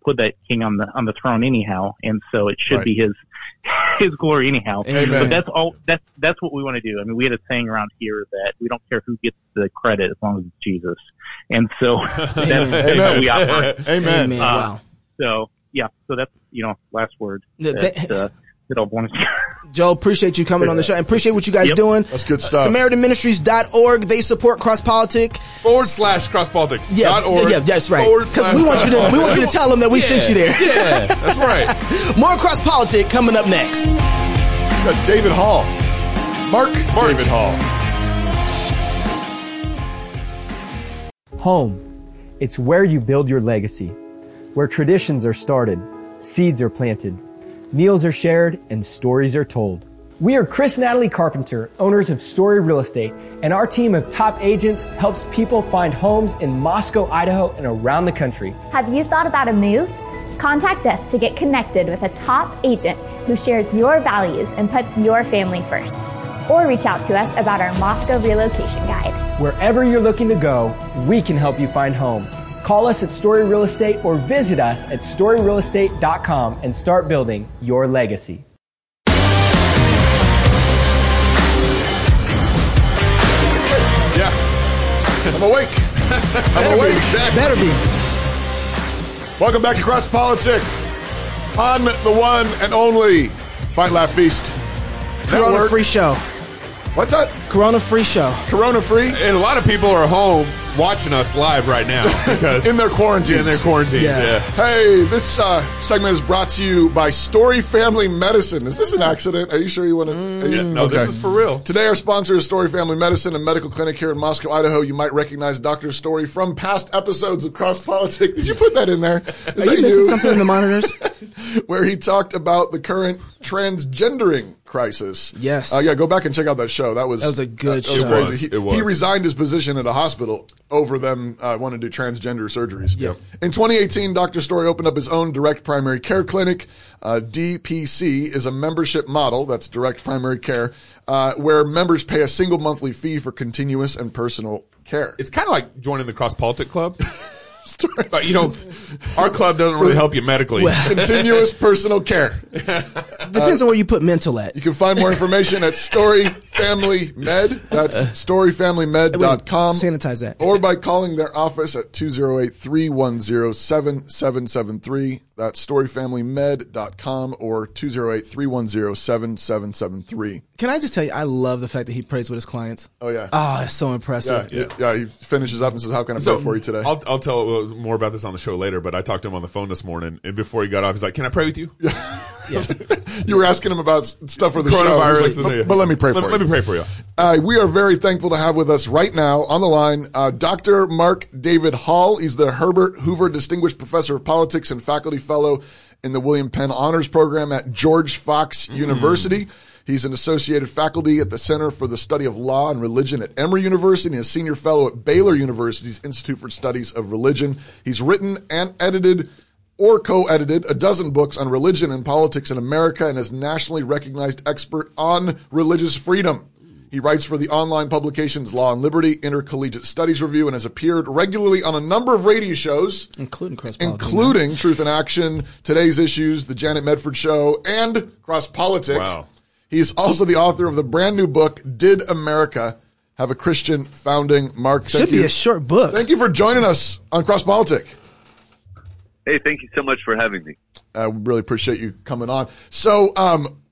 put that king on the throne anyhow. And so it should be his glory anyhow. Amen. But that's what we want to do. We had a saying around here that we don't care who gets the credit as long as it's Jesus. And so that's how we operate. Amen. Wow. So that's, last word. Joe, appreciate you coming on the show and appreciate what you guys doing. That's good stuff. SamaritanMinistries.org. They support crosspolitik. /crosspolitik. Yeah. .org. Yeah, that's right. Because we want you to tell them that we sent you there. Yeah, that's right. More crosspolitik coming up next. We got David Hall. Mark David Hall. Home. It's where you build your legacy, where traditions are started, seeds are planted, meals are shared, and stories are told. We are Chris and Natalie Carpenter, owners of Story Real Estate, and our team of top agents helps people find homes in Moscow, Idaho, and around the country. Have you thought about a move? Contact us to get connected with a top agent who shares your values and puts your family first. Or reach out to us about our Moscow Relocation Guide. Wherever you're looking to go, we can help you find home. Call us at Story Real Estate or visit us at storyrealestate.com and start building your legacy. Yeah. I'm awake. Better be. Welcome back to crosspolitik on the one and only Fight Laugh Feast Corona Network. Free show. What's that? Corona free show. Corona free. And a lot of people are home watching us live right now because in their quarantine. Hey, this segment is brought to you by Story Family Medicine. Is this an accident? Are you sure you want to? This is for real. Today, our sponsor is Story Family Medicine, a medical clinic here in Moscow, Idaho. You might recognize Dr. Story from past episodes of crosspolitik. Did you put that in there? Are you missing something in the monitors? Where he talked about the current transgendering crisis. Yes. Go back and check out that show. That was a good show. It was crazy. He resigned his position at a hospital over them wanting to do transgender surgeries. Yep. In 2018, Dr. Story opened up his own direct primary care clinic. DPC is a membership model, that's direct primary care, where members pay a single monthly fee for continuous and personal care. It's kind of like joining the crosspolitik club. But, Our club doesn't really help you medically. Well, continuous personal care. Depends on where you put mental at. You can find more information at Story Family Med. That's storyfamilymed.com. Sanitize that. Or by calling their office at 208-310-7773. That's storyfamilymed.com or 208-310-7773. Can I just tell you, I love the fact that he prays with his clients. Oh, yeah. Oh, it's so impressive. Yeah, yeah. He finishes up and says, how can I pray for you today? I'll tell more about this on the show later, but I talked to him on the phone this morning, and before he got off, he's like, can I pray with you? Yeah. You were asking him about stuff for the coronavirus. Show. Like, but let me pray for you. Let me pray for you. We are very thankful to have with us right now on the line Dr. Mark David Hall. He's the Herbert Hoover Distinguished Professor of Politics and Faculty Fellow in the William Penn Honors Program at George Fox University. He's an associated faculty at the Center for the Study of Law and Religion at Emory University and a senior fellow at Baylor University's Institute for Studies of Religion. He's written and edited or co-edited a dozen books on religion and politics in America and is a nationally recognized expert on religious freedom. He writes for the online publications Law and Liberty, Intercollegiate Studies Review, and has appeared regularly on a number of radio shows, including Truth in Action, Today's Issues, The Janet Medford Show, and Cross Politics. Wow. He is also the author of the brand new book, Did America Have a Christian Founding? Mark, thank you. Should be a short book. Thank you for joining us on Cross Politics. Hey, thank you so much for having me. I really appreciate you coming on. So,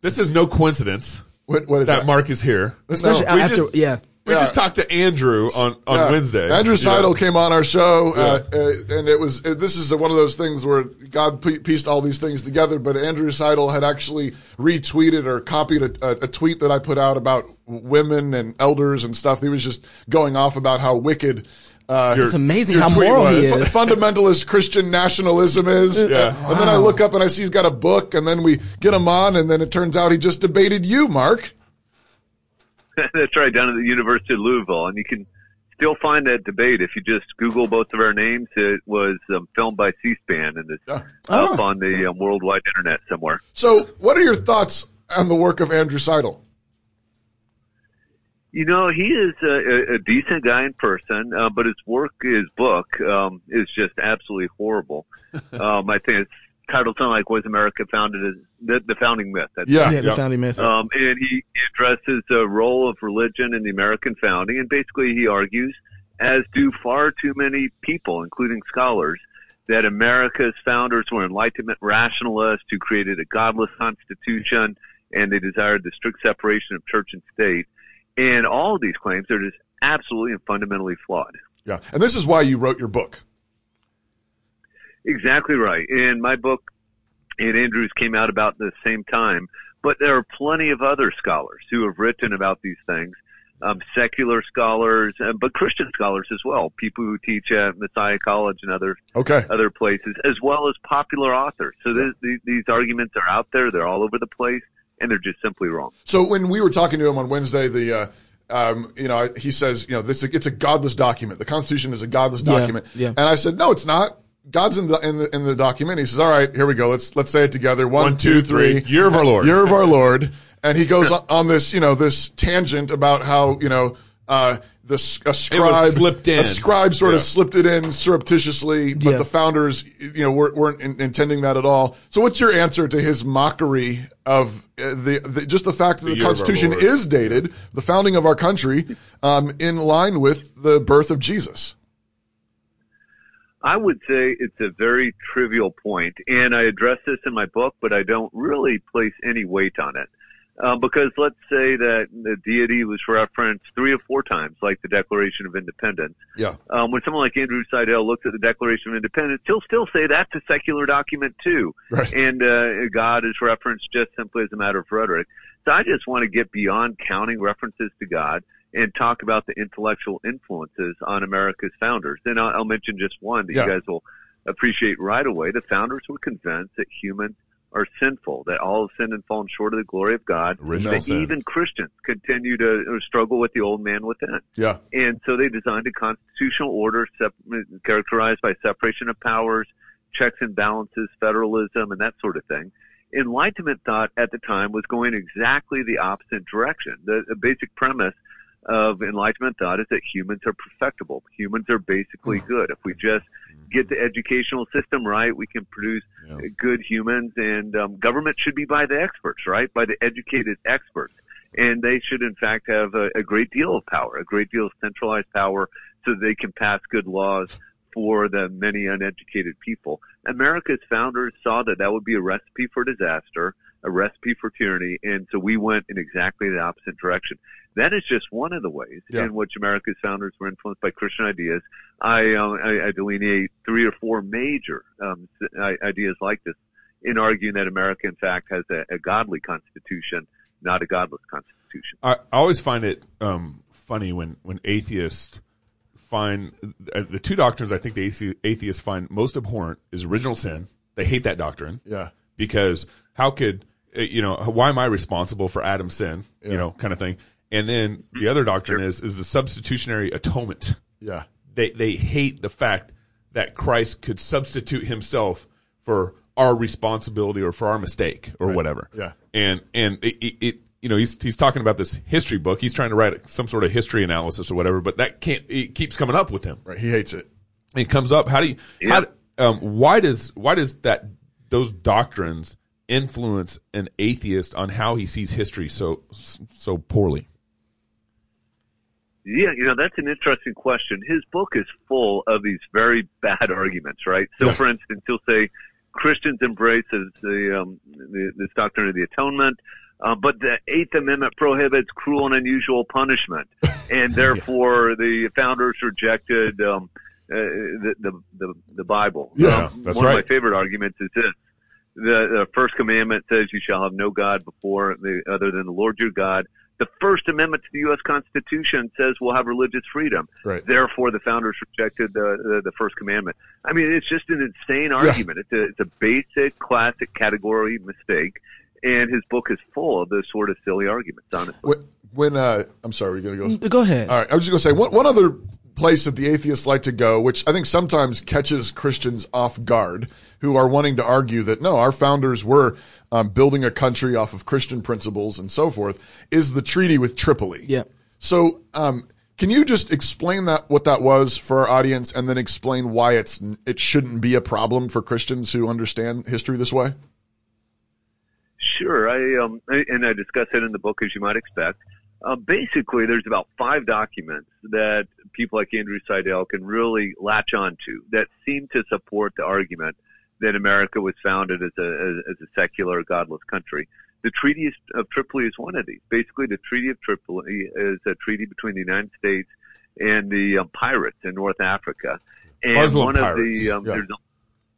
this is no coincidence. What is that? That Mark is here. Especially We just talked to Andrew on Wednesday. Andrew Seidel came on our show, and it was this is one of those things where God pieced all these things together. But Andrew Seidel had actually retweeted or copied a tweet that I put out about women and elders and stuff. He was just going off about how wicked. It's amazing how moral he is. Fundamentalist Christian nationalism is. Yeah. Wow. And then I look up and I see he's got a book, and then we get him on, and then it turns out he just debated you, Mark. That's right, down at the University of Louisville. And you can still find that debate if you just Google both of our names. It was filmed by C-SPAN, and it's up on the worldwide internet somewhere. So what are your thoughts on the work of Andrew Seidel? You know, he is a decent guy in person, but his work, his book, is just absolutely horrible. I think it's titled something like "Was America Founded?" As the founding myth. The founding myth. And he addresses the role of religion in the American founding, and basically he argues, as do far too many people, including scholars, that America's founders were Enlightenment rationalists who created a godless constitution, and they desired the strict separation of church and state. And all of these claims are just absolutely and fundamentally flawed. Yeah, and this is why you wrote your book. Exactly right. And my book and Andrew's came out about the same time, but there are plenty of other scholars who have written about these things, secular scholars, but Christian scholars as well, people who teach at Messiah College and other places, as well as popular authors. So these arguments are out there. They're all over the place. And they're just simply wrong. So when we were talking to him on Wednesday, he says, it's a godless document. The Constitution is a godless document. Yeah. And I said, no, it's not. God's in the document. He says, all right, here we go. Let's say it together. One, two, three. Year of our Lord. Year of our Lord. And he goes on this, this tangent about how, a scribe slipped it in surreptitiously, but the founders, weren't intending that at all. So, what's your answer to his mockery of just the fact that the Constitution is dated, the founding of our country, in line with the birth of Jesus? I would say it's a very trivial point, and I address this in my book, but I don't really place any weight on it. Because let's say that the deity was referenced 3 or 4 times, like the Declaration of Independence. Yeah. When someone like Andrew Seidel looks at the Declaration of Independence, he'll still say that's a secular document too. Right. And God is referenced just simply as a matter of rhetoric. So I just want to get beyond counting references to God and talk about the intellectual influences on America's founders. And I'll mention just one that you guys will appreciate right away. The founders were convinced that humans are sinful, that all have sinned and fallen short of the glory of God, even Christians continue to struggle with the old man within. Yeah. And so they designed a constitutional order characterized by separation of powers, checks and balances, federalism, and that sort of thing. Enlightenment thought at the time was going exactly the opposite direction. The basic premise of enlightenment thought is that humans are perfectible. Humans are basically good. If we just get the educational system right, we can produce good humans. And government should be by the experts, right? By the educated experts. And they should, in fact, have a great deal of power, a great deal of centralized power, so they can pass good laws for the many uneducated people. America's founders saw that that would be a recipe for disaster, a recipe for tyranny, and so we went in exactly the opposite direction. That is just one of the ways in which America's founders were influenced by Christian ideas. I delineate three or four major ideas like this in arguing that America, in fact, has a godly constitution, not a godless constitution. I always find it funny when atheists find the two doctrines I think the atheists find most abhorrent is original sin. They hate that doctrine. Yeah. Because how could, you know, why am I responsible for Adam's sin, you know, kind of thing. And then the other doctrine is the substitutionary atonement. Yeah. They hate the fact that Christ could substitute himself for our responsibility or for our mistake or whatever. Yeah. And it you know, he's talking about this history book. He's trying to write some sort of history analysis or whatever, but that can't, it keeps coming up with him. Right. He hates it. It comes up. How do you, why does that, those doctrines influence an atheist on how he sees history so poorly? Yeah, you know, that's an interesting question. His book is full of these very bad arguments, right? So, for instance, he'll say Christians embrace the doctrine of the atonement, but the Eighth Amendment prohibits cruel and unusual punishment, and therefore the founders rejected the Bible. Yeah, that's one of my favorite arguments is this. The first commandment says you shall have no God before other than the Lord your God. The First Amendment to the U.S. Constitution says we'll have religious freedom. Right. Therefore, the founders rejected the First Commandment. I mean, it's just an insane argument. Yeah. It's a basic, classic category mistake, and his book is full of those sort of silly arguments, honestly. When I'm sorry, we're going to go. Go ahead. All right, I was just going to say one other place that the atheists like to go, which I think sometimes catches Christians off guard, who are wanting to argue that, no, our founders were building a country off of Christian principles and so forth, is the treaty with Tripoli. Yeah. So can you just explain that, what that was for our audience, and then explain why it shouldn't be a problem for Christians who understand history this way? Sure. I discuss it in the book, as you might expect. Basically, there's about five documents that people like Andrew Seidel can really latch onto that seem to support the argument that America was founded as a secular, godless country. The Treaty of Tripoli is one of these. Basically, the Treaty of Tripoli is a treaty between the United States and the pirates in North Africa. And Muslim one pirates. Of the there's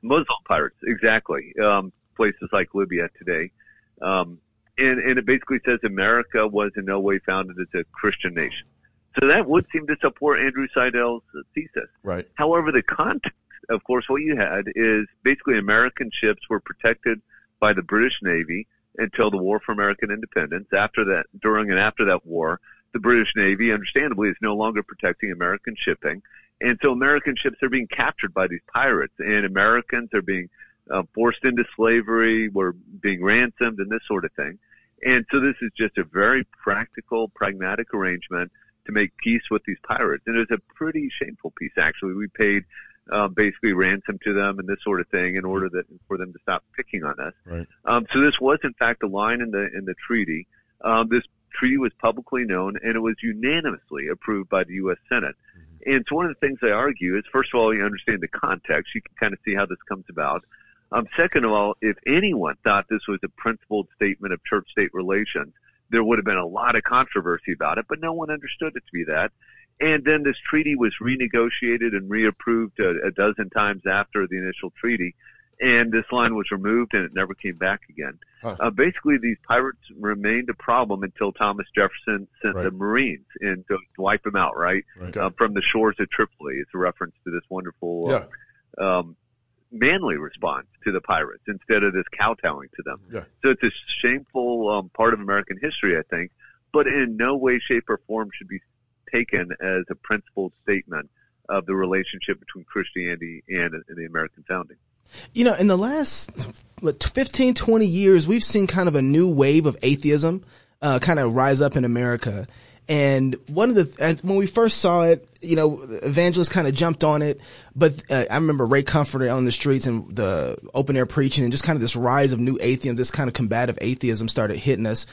Muslim pirates, exactly. Places like Libya today. And it basically says America was in no way founded as a Christian nation. So that would seem to support Andrew Seidel's thesis. Right. However, the context, of course, what you had is basically American ships were protected by the British Navy until the War for American Independence. After that, during and after that war, the British Navy, understandably, is no longer protecting American shipping. And so American ships are being captured by these pirates, and Americans are being forced into slavery, were being ransomed, and this sort of thing. And so this is just a very practical, pragmatic arrangement to make peace with these pirates. And it was a pretty shameful peace, actually. We paid basically ransom to them and this sort of thing in order that for them to stop picking on us. Right. So this was, in fact, a line in the treaty. This treaty was publicly known, and it was unanimously approved by the U.S. Senate. Mm-hmm. And so one of the things I argue is, first of all, you understand the context. You can kind of see how this comes about. Second of all, if anyone thought this was a principled statement of church-state relations, there would have been a lot of controversy about it, but no one understood it to be that. And then this treaty was renegotiated and reapproved a dozen times after the initial treaty, and this line was removed and it never came back again. Huh. Basically, these pirates remained a problem until Thomas Jefferson sent the Marines in to wipe them out, right? From the shores of Tripoli. It's a reference to this wonderful manly response to the pirates instead of this kowtowing to them. Yeah. So it's a shameful part of American history, I think, but in no way, shape, or form should be taken as a principled statement of the relationship between Christianity and the American founding. You know, in the last 15, 20 years, we've seen kind of a new wave of atheism kind of rise up in America. And one of the, when we first saw it, you know, evangelists kind of jumped on it, but I remember Ray Comforter on the streets and the open air preaching and just kind of this rise of new atheism, this kind of combative atheism started hitting us.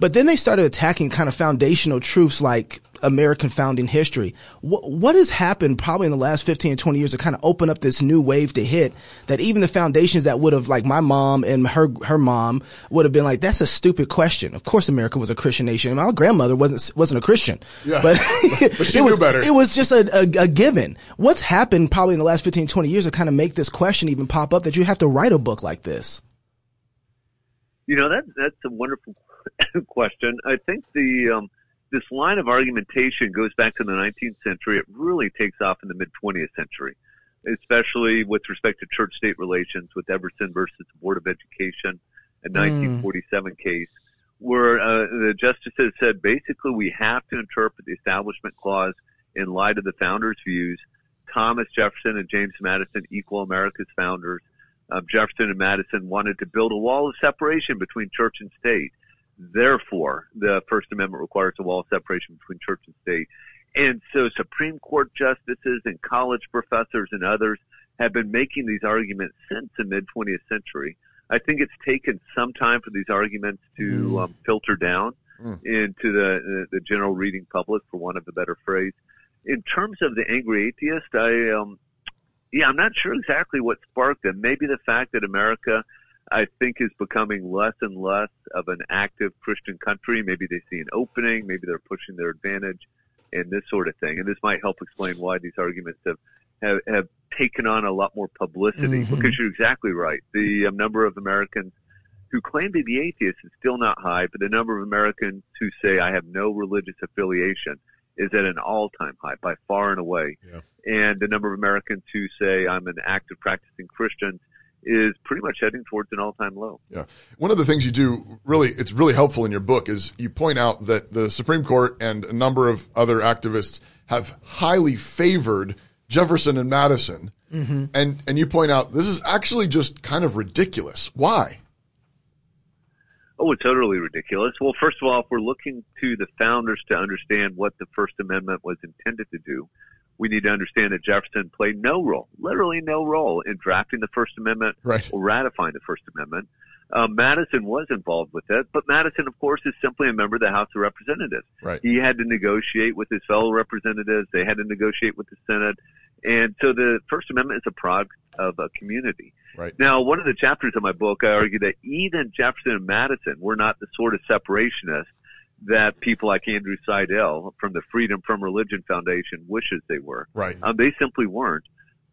But then they started attacking kind of foundational truths like American founding history. What has happened probably in the last 15 or 20 years to kind of open up this new wave to hit that even the foundations that would have, like my mom and her mom would have been like, that's a stupid question. Of course America was a Christian nation. And my grandmother wasn't a Christian. Yeah. But she knew better. It was just a given. What's happened probably in the last 15, 20 years to kind of make this question even pop up that you have to write a book like this? You know, that's a wonderful question. I think the this line of argumentation goes back to the 19th century. It really takes off in the mid-20th century, especially with respect to church-state relations with Everson versus the Board of Education, a 1947 case, where the justices said basically we have to interpret the Establishment Clause in light of the founders' views. Thomas Jefferson and James Madison, equal America's founders. Jefferson and Madison wanted to build a wall of separation between church and state. Therefore, the First Amendment requires a wall of separation between church and state. And so Supreme Court justices and college professors and others have been making these arguments since the mid-20th century. I think it's taken some time for these arguments to filter down into the general reading public, for want of a better phrase. In terms of the angry atheist, I'm not sure exactly what sparked them. Maybe the fact that America, I think, is becoming less and less of an active Christian country. Maybe they see an opening. Maybe they're pushing their advantage and this sort of thing. And this might help explain why these arguments have taken on a lot more publicity, because you're exactly right. The number of Americans who claim to be atheists is still not high, but the number of Americans who say, I have no religious affiliation, is at an all-time high by far and away. Yeah. And the number of Americans who say, I'm an active practicing Christian, is pretty much heading towards an all-time low. Yeah. One of the things you do, really, it's really helpful in your book, is you point out that the Supreme Court and a number of other activists have highly favored Jefferson and Madison. Mm-hmm. And you point out this is actually just kind of ridiculous. Why? Oh, it's totally ridiculous. Well, first of all, if we're looking to the founders to understand what the First Amendment was intended to do, we need to understand that Jefferson played no role, literally no role, in drafting the First Amendment or ratifying the First Amendment. Madison was involved with it, but Madison, of course, is simply a member of the House of Representatives. Right. He had to negotiate with his fellow representatives. They had to negotiate with the Senate. And so the First Amendment is a product of a community. Right. Now, one of the chapters of my book, I argue that even Jefferson and Madison were not the sort of separationists that people like Andrew Seidel from the Freedom from Religion Foundation wishes they were. Right. They simply weren't.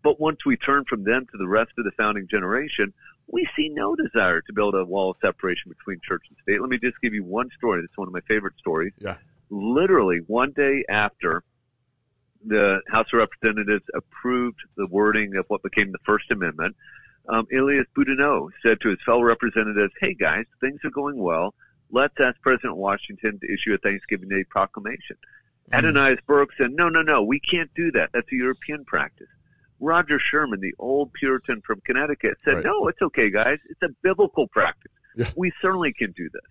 But once we turn from them to the rest of the founding generation, we see no desire to build a wall of separation between church and state. Let me just give you one story. It's one of my favorite stories. Yeah. Literally one day after the House of Representatives approved the wording of what became the First Amendment, Ilyas Boudinot said to his fellow representatives, hey, guys, things are going well. Let's ask President Washington to issue a Thanksgiving Day proclamation. Adonias Burke said, no, we can't do that. That's a European practice. Roger Sherman, the old Puritan from Connecticut, said, no, it's okay, guys. It's a biblical practice. Yeah. We certainly can do this.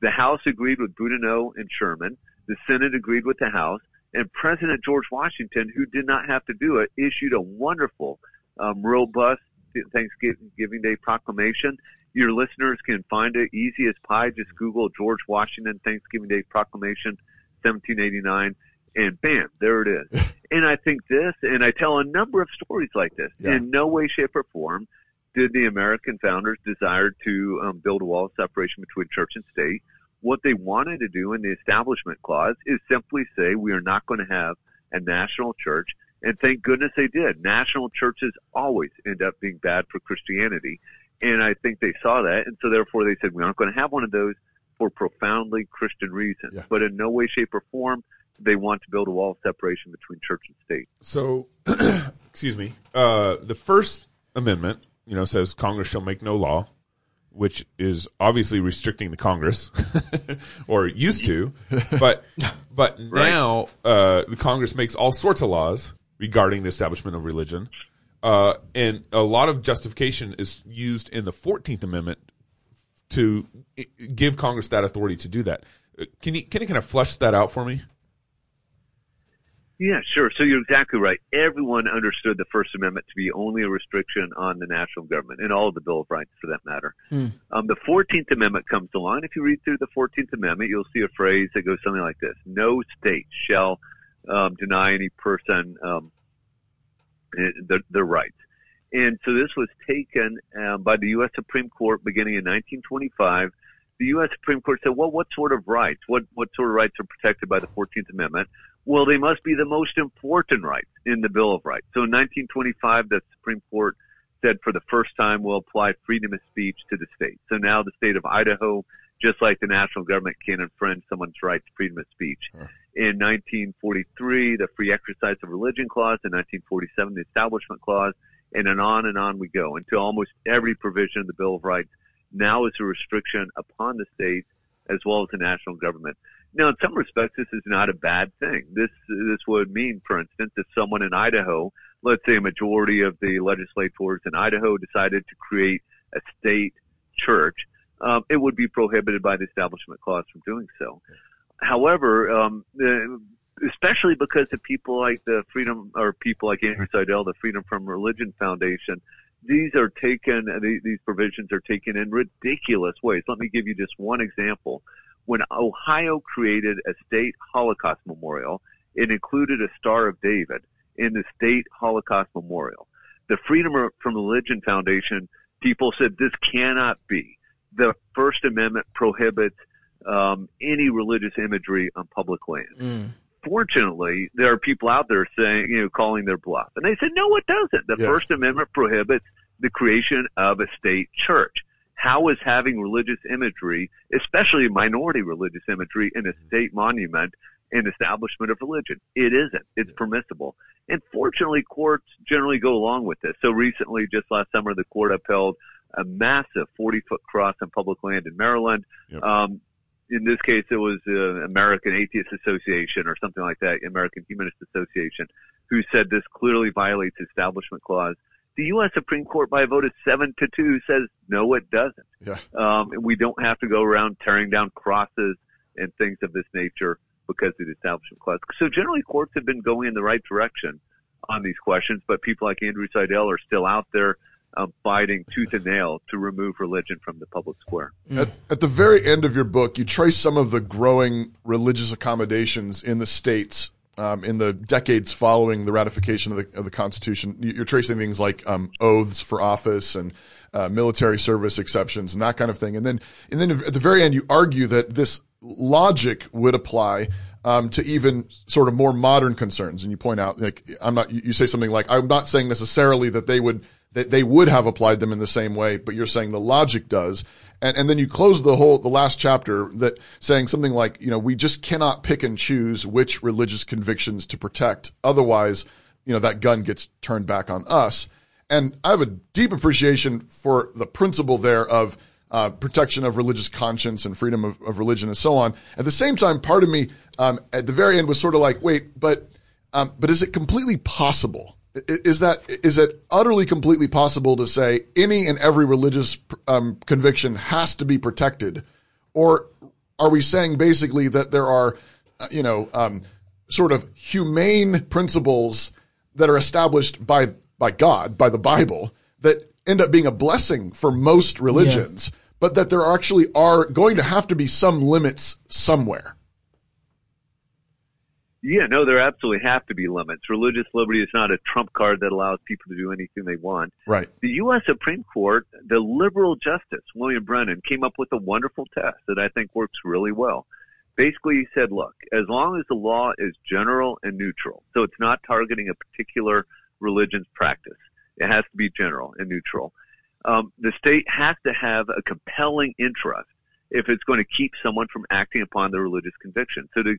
The House agreed with Boudinot and Sherman. The Senate agreed with the House. And President George Washington, who did not have to do it, issued a wonderful, robust Thanksgiving Day proclamation. Your listeners can find it easy as pie. Just Google George Washington Thanksgiving Day Proclamation, 1789, and bam, there it is. And I think this, and I tell a number of stories like this. Yeah. In no way, shape, or form did the American founders desire to build a wall of separation between church and state. What they wanted to do in the Establishment Clause is simply say we are not going to have a national church. And thank goodness they did. National churches always end up being bad for Christianity. And I think they saw that, and so therefore they said, we aren't going to have one of those for profoundly Christian reasons. Yeah. But in no way, shape, or form, they want to build a wall of separation between church and state. So, excuse me, the First Amendment, you know, says Congress shall make no law, which is obviously restricting the Congress, or used to, but now the Congress makes all sorts of laws regarding the establishment of religion. And a lot of justification is used in the 14th Amendment to give Congress that authority to do that. Can you kind of flesh that out for me? Yeah, sure. So you're exactly right. Everyone understood the First Amendment to be only a restriction on the national government, and all of the Bill of Rights for that matter. The 14th Amendment comes along. If you read through the 14th Amendment, you'll see a phrase that goes something like this. No state shall deny any person their rights. And so this was taken by the U.S. Supreme Court beginning in 1925. The U.S. Supreme Court said, well, what sort of rights? What sort of rights are protected by the 14th Amendment? Well, they must be the most important rights in the Bill of Rights. So in 1925, the Supreme Court said for the first time, we'll apply freedom of speech to the state. So now the state of Idaho, just like the national government, can infringe someone's right to freedom of speech. In 1943, the Free Exercise of Religion Clause. In 1947, the Establishment Clause. And on we go until almost every provision of the Bill of Rights now is a restriction upon the state as well as the national government. Now, in some respects, this is not a bad thing. This would mean, for instance, if someone in Idaho, let's say a majority of the legislators in Idaho decided to create a state church, it would be prohibited by the Establishment Clause from doing so. However, especially because of people like Andrew Seidel, the Freedom from Religion Foundation, these provisions are taken in ridiculous ways. Let me give you just one example. When Ohio created a state Holocaust memorial, it included a Star of David in the state Holocaust memorial. The Freedom from Religion Foundation people said this cannot be. The First Amendment prohibits any religious imagery on public land. Fortunately, there are people out there saying, calling their bluff, and they said, no, it doesn't. The First Amendment prohibits the creation of a state church. How is having religious imagery, especially minority religious imagery, in a state monument an establishment of religion? It isn't. It's permissible. And fortunately, courts generally go along with this. So recently, just last summer, the court upheld a massive 40-foot cross on public land in Maryland. In this case, it was the American Atheist Association or something like that, American Humanist Association, who said this clearly violates the Establishment Clause. The U.S. Supreme Court, by a vote of 7-2, says, no, it doesn't. And we don't have to go around tearing down crosses and things of this nature because of the Establishment Clause. So generally, courts have been going in the right direction on these questions, but people like Andrew Seidel are still out there fighting tooth and nail to remove religion from the public square. At the very end of your book, you trace some of the growing religious accommodations in the states in the decades following the ratification of the Constitution. You're tracing things like oaths for office and military service exceptions and that kind of thing. And then at the very end, you argue that this logic would apply to even sort of more modern concerns. And you point out, you say something like, I'm not saying necessarily that they would have applied them in the same way, but you're saying the logic does. And then you close the last chapter that saying something like, we just cannot pick and choose which religious convictions to protect. Otherwise, that gun gets turned back on us. And I have a deep appreciation for the principle there of protection of religious conscience and freedom of religion and so on. At the same time, part of me at the very end was sort of like, wait, but is it completely possible? Is it utterly completely possible to say any and every religious conviction has to be protected? Or are we saying basically that there are, sort of humane principles that are established by God, by the Bible, that end up being a blessing for most religions, but that there actually are going to have to be some limits somewhere? Yeah, no, there absolutely have to be limits. Religious liberty is not a trump card that allows people to do anything they want. Right. The U.S. Supreme Court, the liberal justice, William Brennan, came up with a wonderful test that I think works really well. Basically, he said, look, as long as the law is general and neutral, so it's not targeting a particular religion's practice, it has to be general and neutral. The state has to have a compelling interest if it's going to keep someone from acting upon their religious conviction. So to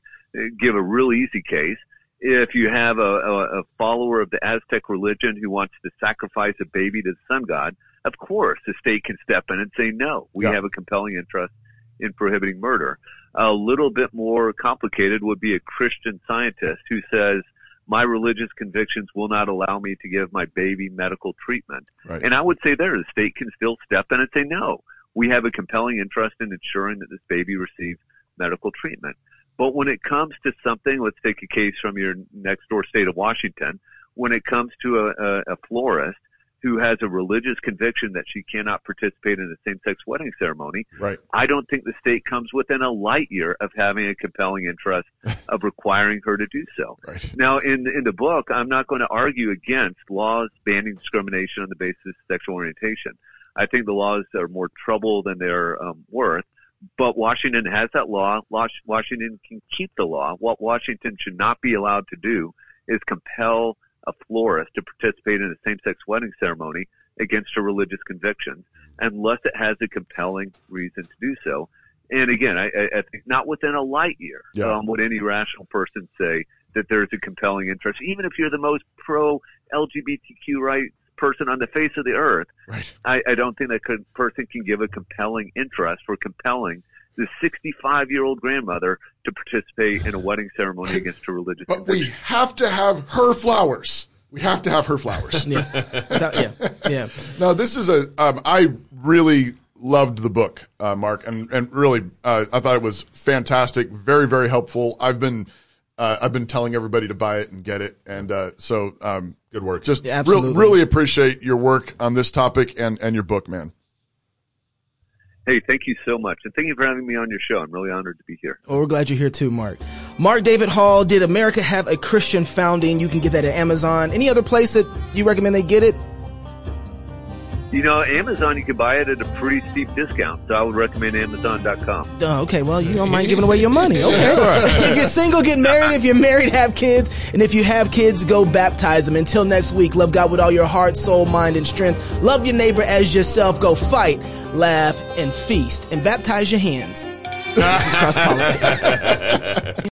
give a real easy case, if you have a follower of the Aztec religion who wants to sacrifice a baby to the sun god, of course the state can step in and say, no, we have a compelling interest in prohibiting murder. A little bit more complicated would be a Christian scientist who says, my religious convictions will not allow me to give my baby medical treatment. Right. And I would say there, the state can still step in and say, no, we have a compelling interest in ensuring that this baby receives medical treatment. But when it comes to something, let's take a case from your next door state of Washington, when it comes to a florist who has a religious conviction that she cannot participate in a same-sex wedding ceremony, right. I don't think the state comes within a light year of having a compelling interest of requiring her to do so. Right. Now, in the book, I'm not going to argue against laws banning discrimination on the basis of sexual orientation. I think the laws are more trouble than they're worth, but Washington has that law. Washington can keep the law. What Washington should not be allowed to do is compel a florist to participate in a same-sex wedding ceremony against her religious convictions, unless it has a compelling reason to do so. And again, I think not within a light year would any rational person say that there's a compelling interest, even if you're the most pro-LGBTQ rights person on the face of the earth. Right. I don't think that person can give a compelling interest for compelling the 65-year-old grandmother to participate in a wedding ceremony against a religious But condition. We have to have her flowers. We have to have her flowers. Yeah. Now, this is I really loved the book, Mark, and really, I thought it was fantastic, very, very helpful. I've been telling everybody to buy it and get it, and so good work. Just really appreciate your work on this topic and your book, man. Hey, thank you so much. And thank you for having me on your show. I'm really honored to be here. Well, we're glad you're here too, Mark. Mark David Hall, Did America Have a Christian Founding? You can get that at Amazon. Any other place that you recommend they get it? You know, Amazon, you can buy it at a pretty steep discount. So I would recommend Amazon.com. Oh, okay. Well, you don't mind giving away your money. Okay. If you're single, get married. If you're married, have kids. And if you have kids, go baptize them. Until next week, love God with all your heart, soul, mind, and strength. Love your neighbor as yourself. Go fight, laugh, and feast, and baptize your hands. This is cross politics.